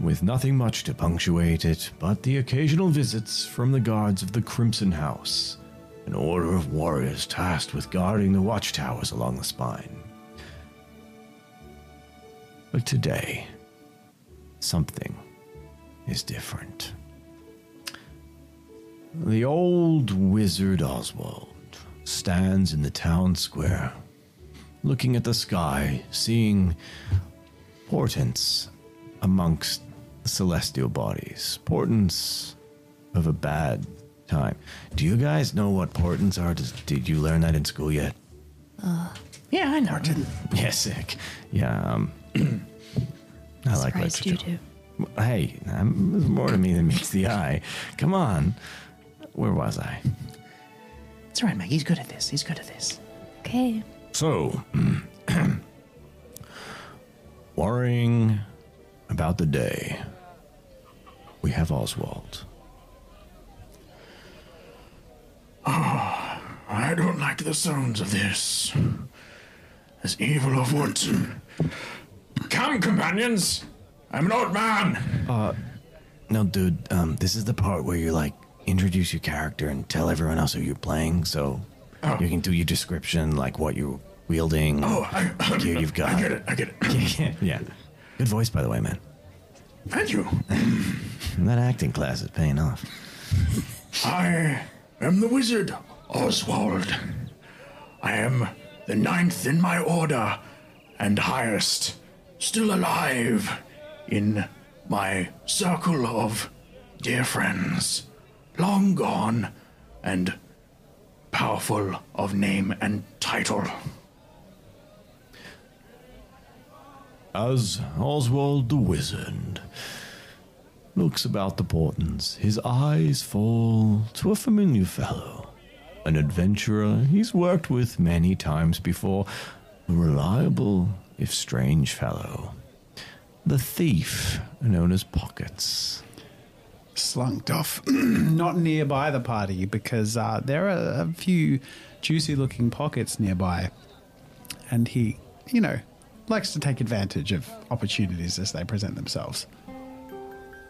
with nothing much to punctuate it but the occasional visits from the guards of the Crimson House, an order of warriors tasked with guarding the watchtowers along the Spine. But today... Something is different. The old wizard Oswald stands in the town square, looking at the sky, seeing portents amongst the celestial bodies. Portents of a bad time. Do you guys know what portents are? Does, did you learn that in school yet? Uh, yeah, I know. Didn't. Yeah, sick. Yeah, um... I like literature. You too. Hey, there's more to me than meets the eye. Come on. Where was I? It's all right, Mike. He's good at this. He's good at this. Okay. So, worrying about the day, we have Oswald. Oh, I don't like the sounds of this. This evil of Woodson. Come, companions! I'm an old man! Uh, no, dude, um, this is the part where you, like, introduce your character and tell everyone else who you're playing, so oh. you can do your description, like, what you're wielding, oh, I, the gear you've got. I get it, I get it. Yeah, yeah. Good voice, by the way, man. Thank you. That acting class is paying off. I am the wizard, Oswald. I am the ninth in my order and highest... Still alive in my circle of dear friends, long gone and powerful of name and title. As Oswald the Wizard looks about the portents, his eyes fall to a familiar fellow, an adventurer he's worked with many times before, a reliable... if strange fellow, the thief known as Pockets. slunked off, not nearby the party, because uh, there are a few juicy-looking pockets nearby, and he, you know, likes to take advantage of opportunities as they present themselves.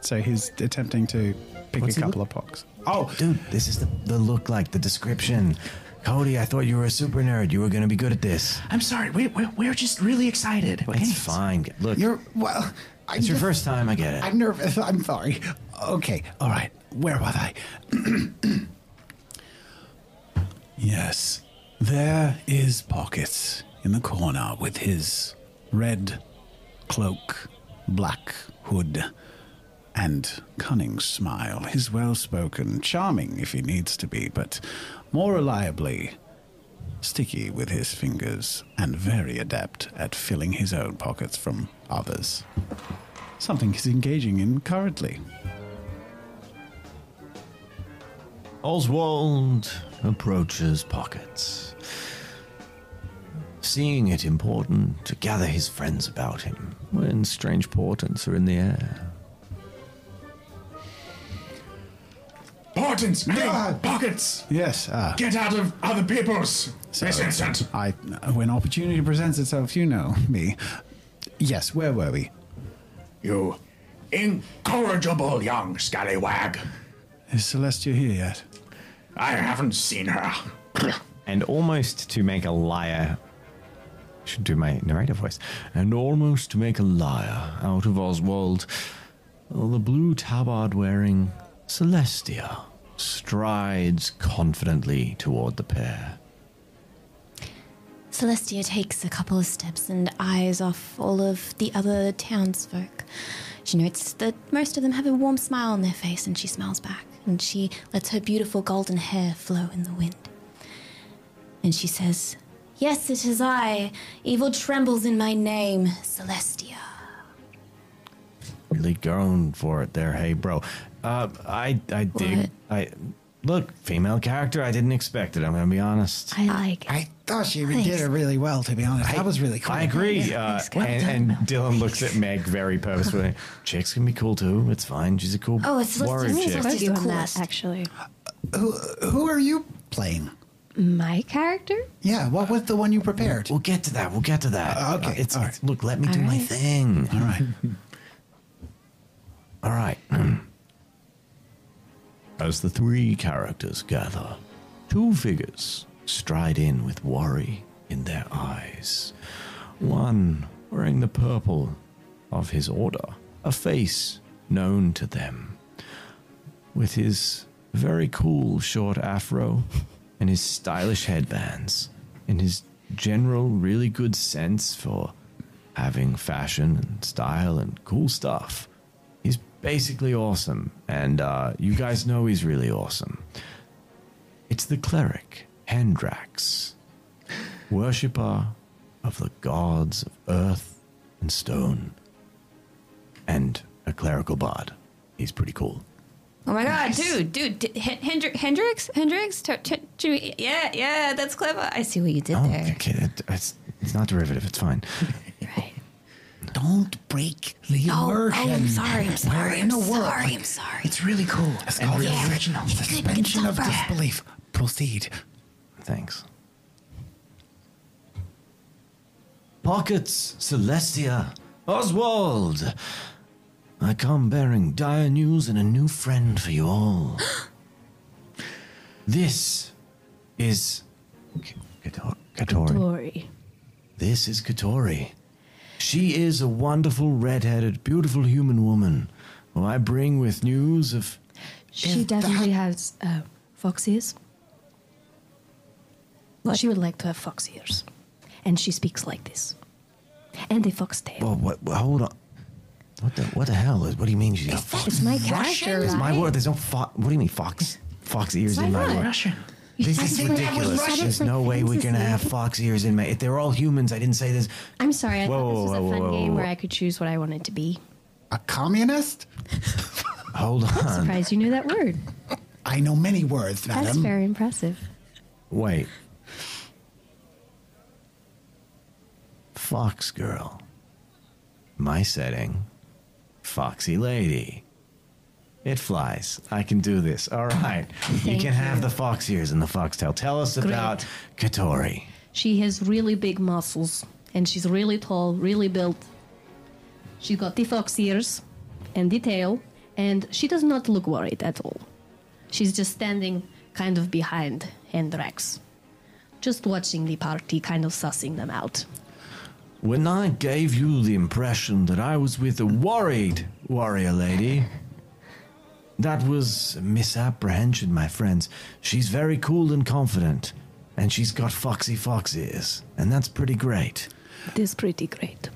So he's attempting to pick What's a couple of pocks. Oh, dude, this is the, the look, like the description. Cody, I thought you were a super nerd. You were going to be good at this. I'm sorry. We, we're, we're just really excited. Okay? It's fine. Look, you're well. I it's just, your first time. I get it. I'm nervous. I'm sorry. Okay. All right. Where was I? Yes, there is Pockets in the corner with his red cloak, black hood, and cunning smile. He's well-spoken, charming if he needs to be, but more reliably sticky with his fingers and very adept at filling his own pockets from others. Something he's engaging in currently. Oswald approaches Pockets, seeing it important to gather his friends about him when strange portents are in the air. Portents! No. Pockets! Yes. Uh, Get out of other people's. So this instant. I, when opportunity presents itself, you know me. Yes, where were we? You incorrigible young scallywag. Is Celestia here yet? I haven't seen her. And almost to make a liar... should do my narrator voice. And almost to make a liar out of Oswald, the blue tabard-wearing Celestia strides confidently toward the pair. Celestia takes a couple of steps and eyes off all of the other townsfolk. She notes that most of them have a warm smile on their face, and she smiles back, and she lets her beautiful golden hair flow in the wind. And she says, "Yes, it is I. Evil trembles in my name, Celestia." Really going for it there, hey, bro. Uh, I, I dig. I look, female character. I didn't expect it. I'm gonna be honest. I like it. I thought she Thanks. did it really well. To be honest, I, that was really cool. I agree. Yeah, uh, thanks, and, and Dylan looks at Meg very purposefully. Chicks can be cool too. It's fine. She's a cool. Oh, it's warrior chick. Let's do that actually. Uh, who Who are you playing? My character? Yeah. What was the one you prepared? We'll get to that. We'll get to that. Uh, okay. Uh, it's, right. it's look. Let me All do right. my thing. All right. All right. As the three characters gather, two figures stride in with worry in their eyes. One wearing the purple of his order, a face known to them, with his very cool short afro and his stylish headbands and his general really good sense for having fashion and style and cool stuff. Basically awesome, and uh, you guys know he's really awesome. It's the cleric, Hendrax, worshipper of the gods of earth and stone, and a clerical bard. He's pretty cool. Oh my nice. God, dude, dude, Hendri- Hendrax? Hendrax? Yeah, yeah, that's clever. I see what you did oh, there. Okay, that, it's, it's not derivative, it's fine. Right. Don't break the oh, immersion. Oh, I'm sorry, I'm sorry, We're in I'm sorry, like, I'm sorry. It's really cool. It's called yeah, the original suspension of disbelief. Proceed. Thanks. Pockets, Celestia, Oswald. I come bearing dire news and a new friend for you all. This is... Kotori. Kotori. This is Kotori. She is a wonderful, red-headed, beautiful human woman who I bring with news of... She definitely has uh, fox ears. What? She would like to have fox ears. And she speaks like this. And a fox tail. Well, what, well, hold on. What the, what the hell? Is, what do you mean she's got fox ears? It's my character, right? It's my word. There's no fox... What do you mean fox? Fox ears in my word. Russian. This I is ridiculous. There's no way we're going to have fox ears in my... If they're all humans, I didn't say this. I'm sorry. I whoa, thought this was whoa, a fun whoa, game whoa. where I could choose what I wanted to be. A communist? Hold on. I'm surprised you knew that word. I know many words, madam. That's very impressive. Wait. Fox girl. My setting. Foxy lady. It flies. I can do this. All right. You can you. have the fox ears and the foxtail. Tell us Great. about Kotori. She has really big muscles, and she's really tall, really built. She's got the fox ears and the tail, and she does not look worried at all. She's just standing kind of behind Hendrax, just watching the party, kind of sussing them out. When I gave you the impression that I was with a worried warrior lady, that was misapprehension, my friends. She's very cool and confident, and she's got foxy fox ears, and that's pretty great. It is pretty great.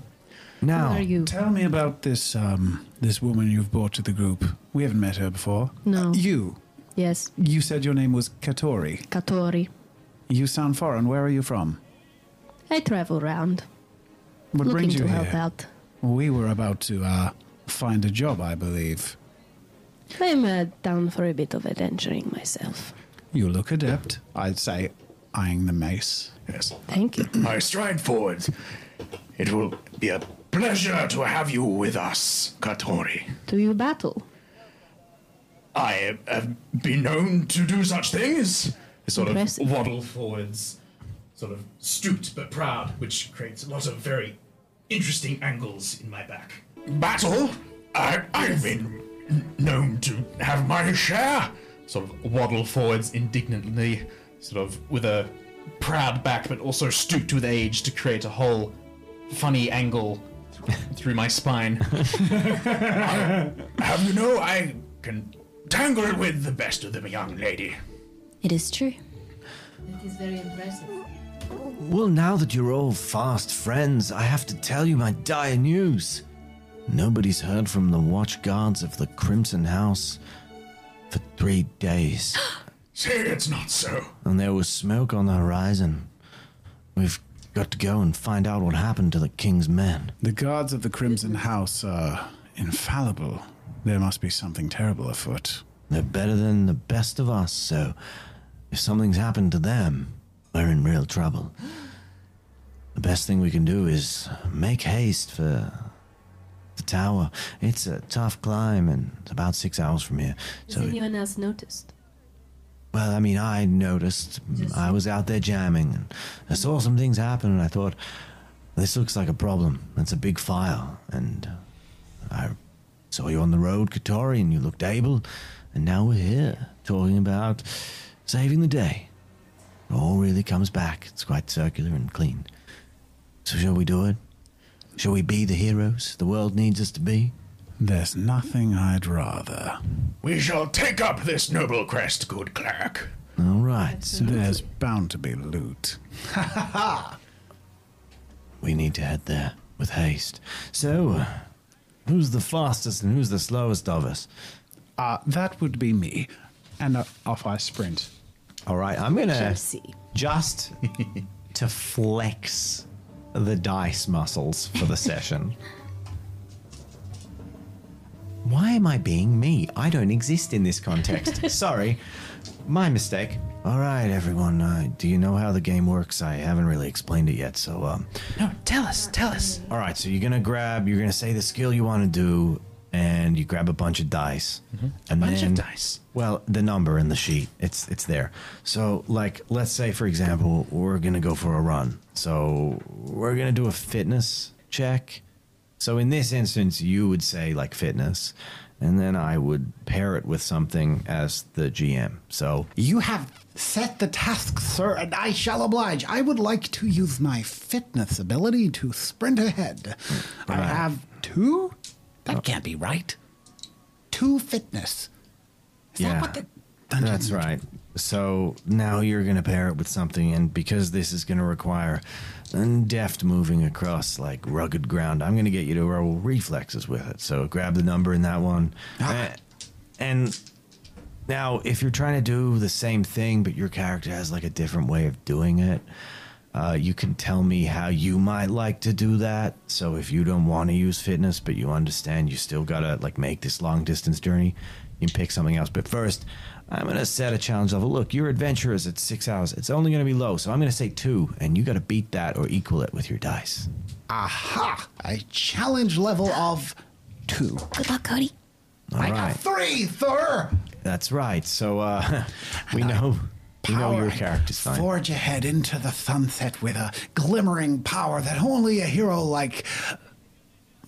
Now, tell me about this um, this woman you've brought to the group. We haven't met her before. No. Uh, you? Yes. You said your name was Kotori. Kotori. You sound foreign. Where are you from? I travel around. What Looking brings you to here? Help out. We were about to uh, find a job, I believe. I'm uh, down for a bit of adventuring myself. You look adept. I'd say eyeing the mace. Yes. Thank you. I stride forward. It will be a pleasure to have you with us, Kotori. Do you battle? I have been known to do such things. I sort Impressive. of waddle forwards, sort of stooped but proud, which creates a lot of very interesting angles in my back. Battle? I, I've been known to have my share. Sort of waddle forwards indignantly, sort of with a proud back, but also stooped with age to create a whole funny angle through my spine. I, have you know, I can tangle it with the best of them, young lady. It is true. It is very impressive. Well, now that you're all fast friends, I have to tell you my dire news. Nobody's heard from the watchguards of the Crimson House for three days. Say it's not so. And there was smoke on the horizon. We've got to go and find out what happened to the king's men. The guards of the Crimson House are infallible. There must be something terrible afoot. They're better than the best of us, so if something's happened to them, we're in real trouble. The best thing we can do is make haste for the tower. It's a tough climb, and it's about six hours from here. Has so anyone it, else noticed? Well, I mean, I noticed. Just I was out there jamming, and I saw some things happen, and I thought, this looks like a problem. That's a big fire, and I saw you on the road, Kotori, and you looked able, and now we're here, talking about saving the day. It all really comes back. It's quite circular and clean. So shall we do it? Shall we be the heroes the world needs us to be? There's nothing I'd rather. We shall take up this noble crest, good clerk. All right. So there's bound to be loot. Ha ha ha! We need to head there with haste. So, who's the fastest and who's the slowest of us? Uh, that would be me. And uh, off I sprint. All right, I'm going to just to flex the dice muscles for the session. Why am I being me? I don't exist in this context. Sorry, my mistake. All right, everyone. Uh, do you know how the game works? I haven't really explained it yet, so um. No, tell us, tell us. All right, so you're gonna grab. You're gonna say the skill you want to do, and you grab a bunch of dice. Mm-hmm. And bunch then, of dice. Well, the number in the sheet. It's it's there. So, like, let's say for example, we're gonna go for a run. So we're gonna do a fitness check. So in this instance, you would say, like, fitness, and then I would pair it with something as the G M. So you have set the task, sir, and I shall oblige. I would like to use my fitness ability to sprint ahead. Right. I have two? That oh. can't be right. Two fitness. Is yeah, that what the dungeon that's dungeon? Right. So now you're going to pair it with something, and because this is going to require and deft moving across, like, rugged ground, I'm going to get you to roll reflexes with it. So grab the number in that one. Ah. And now, if you're trying to do the same thing, but your character has, like, a different way of doing it, uh, you can tell me how you might like to do that. So if you don't want to use fitness, but you understand you still got to, like, make this long-distance journey, you can pick something else. But first, I'm going to set a challenge level. Look, your adventure is at six hours. It's only going to be low, so I'm going to say two, and you got to beat that or equal it with your dice. Aha! A challenge level of two. Good luck, Cody. All I right. got three, Thor! That's right. So uh, we and know... You know your character's time. Forge ahead into the sunset with a glimmering power that only a hero like...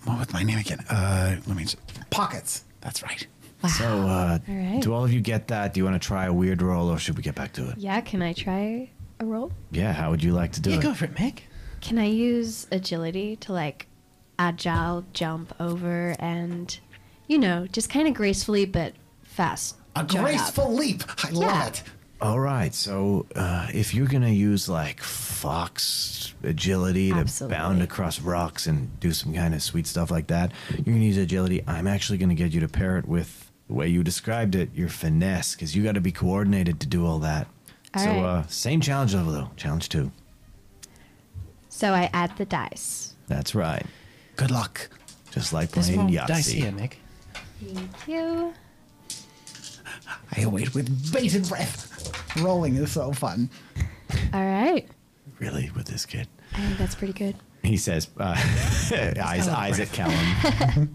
What was my name again? Uh, let me just... Pockets. That's right. Wow. So uh, all right. Do all of you get that? Do you want to try a weird roll or should we get back to it? Yeah, can I try a roll? Yeah, how would you like to do yeah, it? Yeah, go for it, Meg. Can I use agility to like agile jump over and, you know, just kind of gracefully but fast? A graceful up. leap. I yeah. love it. All right, so uh, if you're going to use, like, fox agility to Absolutely. bound across rocks and do some kind of sweet stuff like that, you're going to use agility. I'm actually going to get you to pair it with the way you described it, your finesse, because you got to be coordinated to do all that. All so right. uh, same challenge level, though, challenge two. So I add the dice. That's right. Good luck. Just like playing Yahtzee. Dice here, Nick. Thank you. I wait with bated breath. Rolling is so fun. All right. Really, with this kid. I think that's pretty good. He says, uh, eyes, eyes at Callum.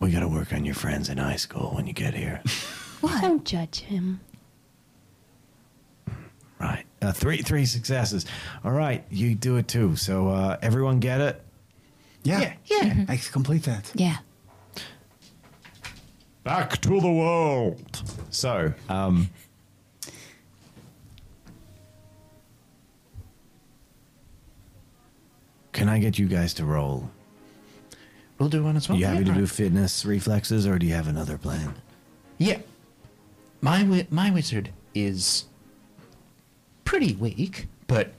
We got to work on your friends in high school when you get here. What? Don't judge him. Right. Uh, three three successes. All right. You do it too. So uh, everyone get it? Yeah. Yeah. yeah. Mm-hmm. I complete that. Yeah. Back to the world. So... um. Can I get you guys to roll? We'll do one as well. You happy yeah, to right. do fitness reflexes, or do you have another plan? Yeah. My wi my wizard is pretty weak, but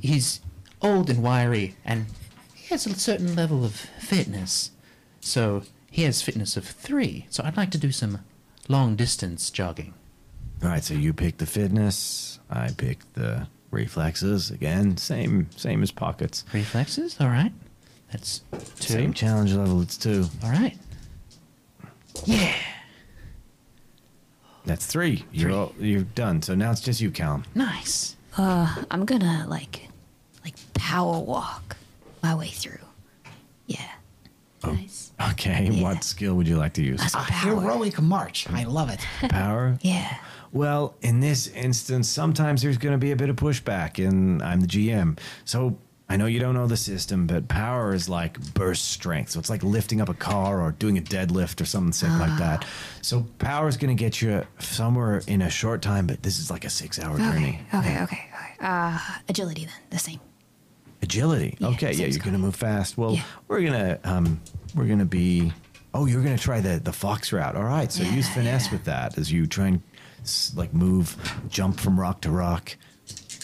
he's old and wiry, and he has a certain level of fitness. So he has fitness of three, so I'd like to do some long-distance jogging. All right, so you pick the fitness, I pick the... reflexes again, same same as Pockets. Reflexes, all right. That's two. Same challenge level. It's two. All right. Yeah. That's three. three. You're all, you're done. So now it's just you, Callum. Nice. Uh, I'm gonna like, like power walk my way through. Yeah. Oh, nice. Okay. Yeah. What skill would you like to use? A heroic march. I love it. Power. Yeah. Well, in this instance, sometimes there's going to be a bit of pushback, and I'm the G M. So I know you don't know the system, but power is like burst strength. So it's like lifting up a car or doing a deadlift or something sick ah. like that. So power is going to get you somewhere in a short time, but this is like a six-hour okay, journey. Okay, yeah. okay, okay. Uh, agility, then. The same. Agility. Yeah, okay, yeah, you're going to move fast. Well, yeah. we're going to um, we're going to be... Oh, you're going to try the, the fox route. All right, so yeah, use finesse yeah. with that as you try and... like move, jump from rock to rock.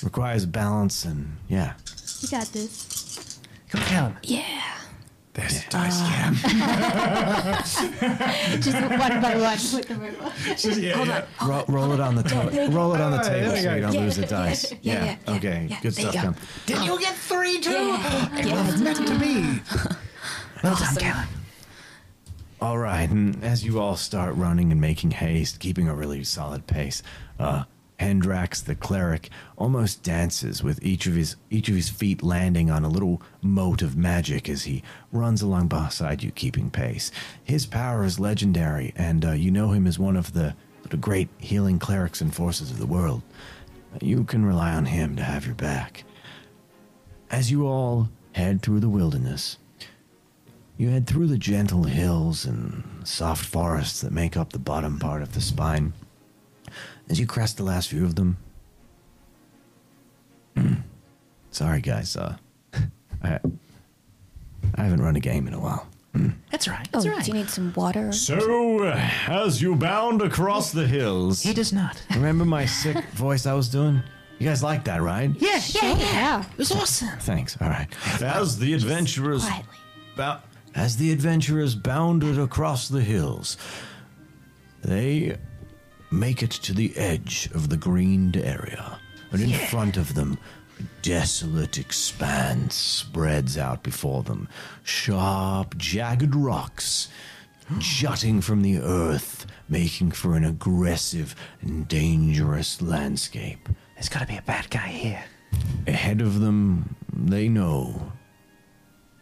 Requires balance and yeah. You got this. Come on, Callum. Yeah. There's yeah. dice jam. Just one by one. Just, yeah, Hold yeah. on. Roll, roll it on the table. Roll it on the table so you don't yeah. lose the dice. Yeah. yeah. yeah. yeah. Okay. Yeah. Good there stuff, Callum. Go. Did oh. you get three too? Yeah. It yeah. was meant to be. Well awesome. done, Callum. All right, and as you all start running and making haste, keeping a really solid pace, uh, Hendrax the cleric almost dances with each of his each of his feet landing on a little mote of magic as he runs along beside you, keeping pace. His power is legendary, and uh, you know him as one of the, the great healing clerics and forces of the world. You can rely on him to have your back. As you all head through the wilderness... You head through the gentle hills and soft forests that make up the bottom part of the spine. As you crest the last few of them... Sorry, guys. Uh, I, I haven't run a game in a while. That's right. That's oh, right. Do you need some water? So, uh, as you bound across the hills... He does not. Remember my sick voice I was doing? You guys like that, right? Yeah, sure. yeah, yeah. It was awesome. Thanks. All right. As the adventurers... Quietly. About... As the adventurers bounded across the hills, they make it to the edge of the greened area, and in yeah. front of them, a desolate expanse spreads out before them, sharp, jagged rocks jutting from the earth, making for an aggressive and dangerous landscape. There's got to be a bad guy here. Ahead of them, they know...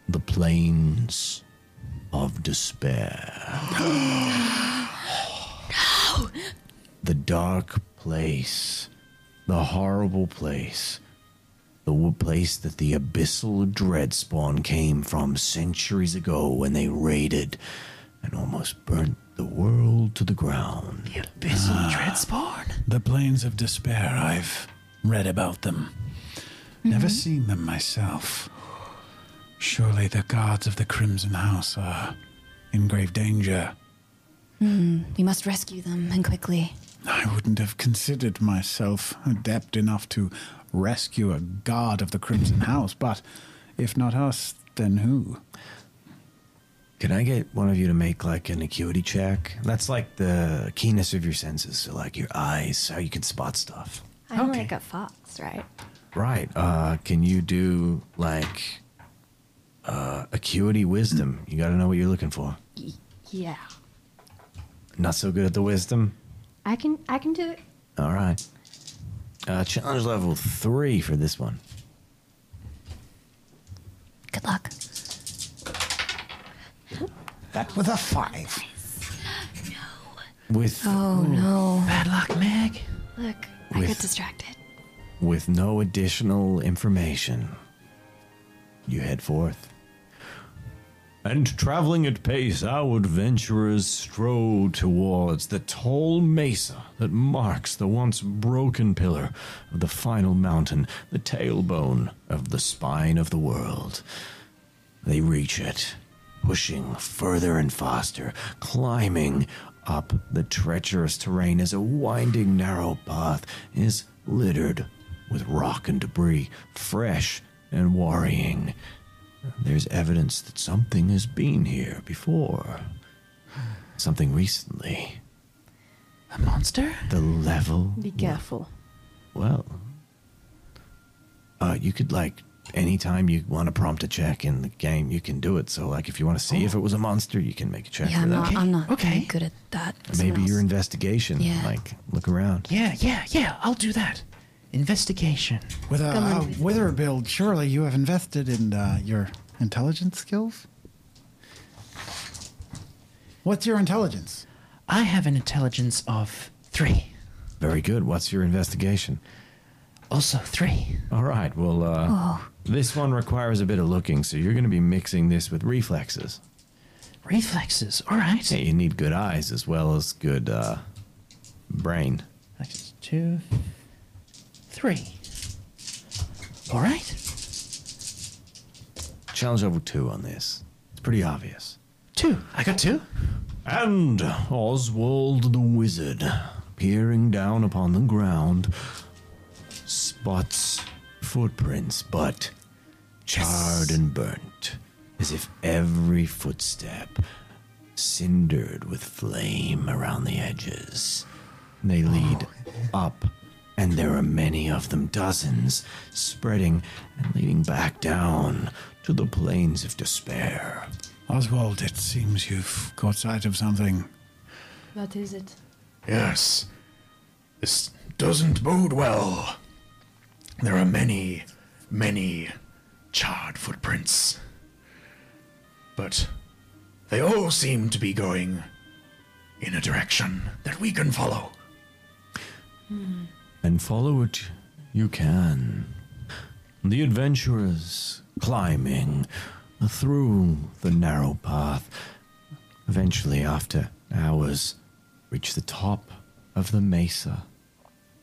the Plains of Despair. No! The dark place. The horrible place. The place that the abyssal dreadspawn came from centuries ago when they raided and almost burnt the world to the ground. The abyssal ah, dreadspawn? The Plains of Despair. I've read about them. Mm-hmm. Never seen them myself. Surely the guards of the Crimson House are in grave danger. Mm, we must rescue them, and quickly. I wouldn't have considered myself adept enough to rescue a guard of the Crimson House, but if not us, then who? Can I get one of you to make, like, an acuity check? That's, like, the keenness of your senses, so, like, your eyes, how you can spot stuff. I'm okay. Like a fox, right? Right. Uh, can you do, like... Uh, acuity wisdom. You gotta know what you're looking for. Yeah. Not so good at the wisdom? I can I can do it. Alright. Uh, challenge level three for this one. Good luck. That was a five. No. With Oh ooh, no. Bad luck, Meg. Look, with, I got distracted. With no additional information, you head forth. And traveling at pace, our adventurers strode towards the tall mesa that marks the once broken pillar of the final mountain, the tailbone of the spine of the world. They reach it, pushing further and faster, climbing up the treacherous terrain as a winding, narrow path is littered with rock and debris, fresh and worrying. There's evidence that something has been here before. Something recently. A monster? The level... Be careful. Well... Uh, you could, like, anytime you want to prompt a check in the game, you can do it. So, like, if you want to see oh. if it was a monster, you can make a check yeah, for that. Yeah, I'm not okay. really good at that. Maybe else. Your investigation. Yeah. Like, look around. Yeah, yeah, yeah, I'll do that. Investigation. With a, a wither build, surely you have invested in uh, your intelligence skills? What's your intelligence? I have an intelligence of three. Very good. What's your investigation? Also three. All right. Well, uh, oh. this one requires a bit of looking, so you're going to be mixing this with reflexes. Reflexes. All right. Yeah, you need good eyes as well as good uh, brain. That's two... Three. All right. Challenge level two on this. It's pretty obvious. Two. I got two. And Oswald the Wizard, peering down upon the ground, spots footprints, but charred yes. and burnt, as if every footstep cindered with flame around the edges. They lead oh. up. And there are many of them, dozens, spreading and leading back down to the Plains of Despair. Oswald, it seems you've caught sight of something. What is it? Yes. This doesn't bode well. There are many, many charred footprints. But they all seem to be going in a direction that we can follow. Hmm. And follow it you can. The adventurers climbing through the narrow path eventually, after hours, reach the top of the mesa,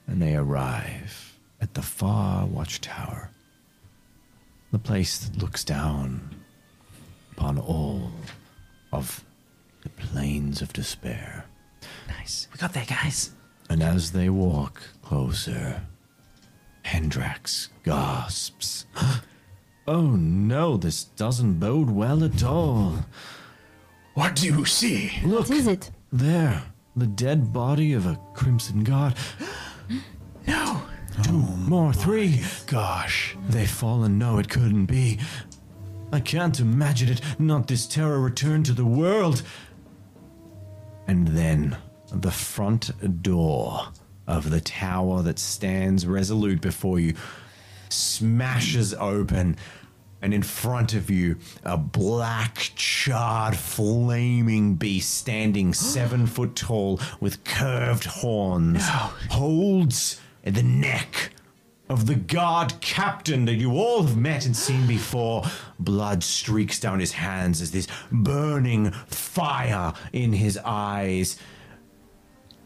and they arrive at the far watchtower, the place that looks down upon all of the Plains of Despair. Nice. We got there, guys. And as they walk closer, Hendrax gasps. Oh no, this doesn't bode well at all. What do you see? Look, what is it? There, the dead body of a Crimson guard. No! Two oh more, three. Gosh. They've fallen. No, it couldn't be. I can't imagine it. Not this terror returned to the world. And then... the front door of the tower that stands resolute before you smashes open, and in front of you, a black, charred, flaming beast standing seven foot tall with curved horns, no. holds at the neck of the guard captain that you all have met and seen before. Blood streaks down his hands as this burning fire in his eyes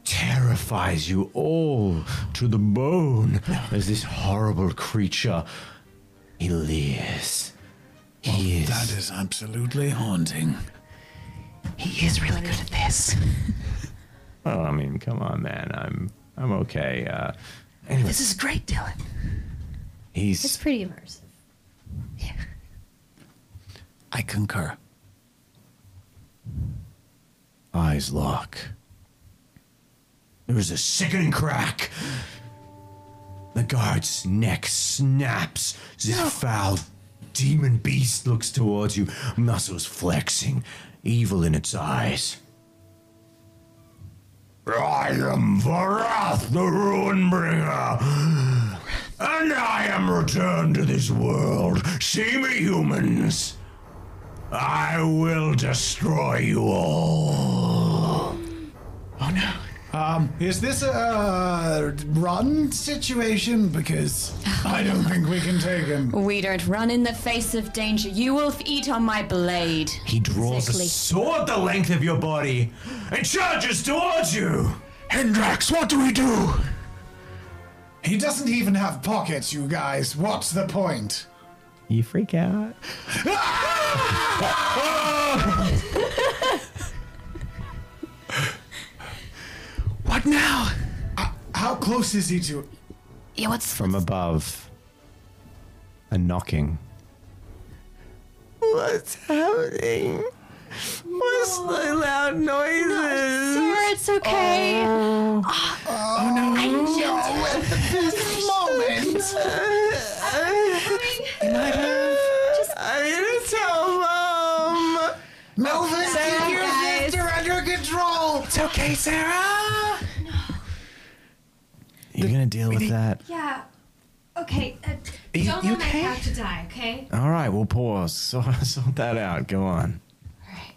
terrifies you all to the bone as this horrible creature, he leers. He well, is. That is absolutely haunting. He is really good at this. Well, I mean, come on, man. I'm I'm okay. Uh, anyway. This is great, Dylan. He's. It's pretty immersive. Yeah. I concur. Eyes lock. There is a sickening crack. The guard's neck snaps. This no. foul demon beast looks towards you, muscles flexing, evil in its eyes. I am Varath, the Ruinbringer, and I am returned to this world. See me, humans. I will destroy you all. Oh, no. Um, is this a run situation? Because I don't think we can take him. We don't run in the face of danger. You will eat on my blade. He draws Sickly. a sword the length of your body and charges towards you. Hendrax, what do we do? He doesn't even have pockets, you guys. What's the point? You freak out. What now? Uh, how close is he to... Yeah, what's... From what's... above. A knocking. What's happening? What's oh. the loud noises? No, Sarah, it's okay. Oh, oh, oh no. I know at the best moment. And I have... Just... I need to tell Mom. Melvin, Sarah, your sister under control. It's okay, Sarah. You're going to deal with that. Yeah. Okay. Uh, don't let me have to die, okay? All right, we'll pause. Sort, sort that out. Go on. All right.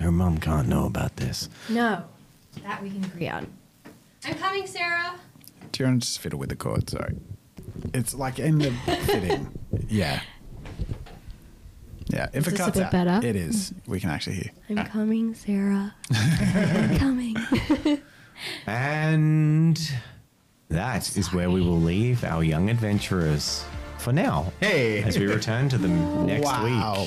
Her mom can't know about this. No. That we can agree on. I'm coming, Sarah. Tyrion's just fiddle with the cord, sorry. It's like in the fitting. Yeah. Yeah. If is it cuts out, better? It is. We can actually hear. I'm ah. coming, Sarah. I'm coming. And... That is where we will leave our young adventurers for now. Hey, as we return to them next wow. week.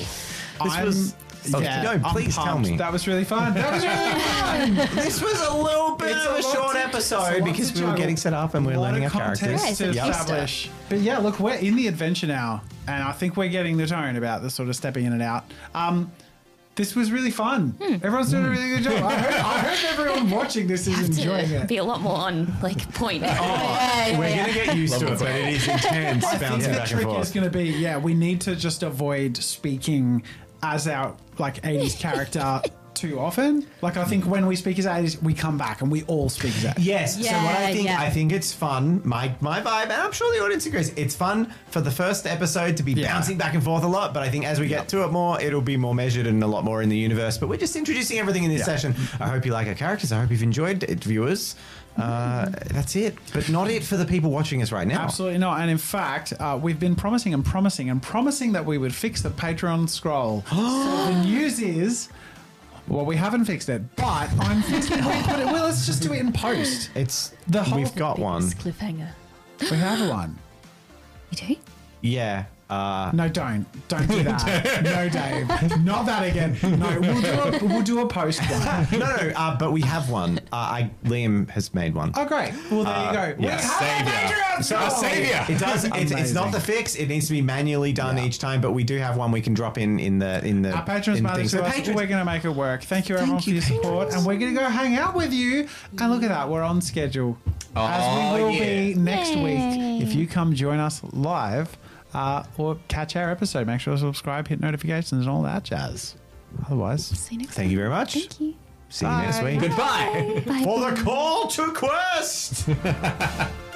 This I'm, was oh, yeah, no, please tell me that was really fun. That was really fun. This was a little bit it's of a, a short to, episode because we were getting set up and we we're learning our characters yeah, to establish. But yeah, look, we're in the adventure now, and I think we're getting the tone about the sort of stepping in and out. Um, This was really fun. Hmm. Everyone's doing a really good job. I hope, I hope everyone watching this is enjoying it. Be a lot more on like point. Oh, yeah, we're yeah. gonna get used Love to it, but it is intense. I think the trick is gonna be yeah. we need to just avoid speaking as our like eighties character too often. Like I think when we speak as eighties, we come back and we all speak as eighties. Yes. Yeah, so what I think yeah. I think it's fun. My my vibe, and I'm sure the audience agrees. It's fun for the first episode to be yeah. bouncing back and forth a lot, but I think as we get to it more, it'll be more measured and a lot more in the universe. But we're just introducing everything in this yeah. session. I hope you like our characters. I hope you've enjoyed it, viewers. Uh, that's it, but not it for the people watching us right now. Absolutely not. And in fact, uh, we've been promising and promising and promising that we would fix the Patreon scroll. So the news is. Well, we haven't fixed it, but I'm thinking we put it. Well, let's just do it in post. It's the whole. We've got one cliffhanger. We have one. You do? Yeah. Uh, no, don't, don't do that. No, Dave, not that again. No, we'll do a, we'll do a post one. No, no, uh, but we have one. Uh, I Liam has made one. Oh, great. Well, there uh, you go. Yes. We have savior. a Patreon. So savior. It does. It, it's not the fix. It needs to be manually done yeah. each time. But we do have one we can drop in in the in the. Our patrons matter to us. We're going to make it work. Thank you everyone Thank for you, your patrons. support, and we're going to go hang out with you. And look at that, we're on schedule. Oh, As we will yeah. be next Yay. week if you come join us live. Uh, or catch our episode. Make sure to subscribe, hit notifications, and all that jazz. Otherwise, see you next thank time. you very much. Thank you. See Bye. you next week. Bye. Goodbye. Bye. For the Call to Quest.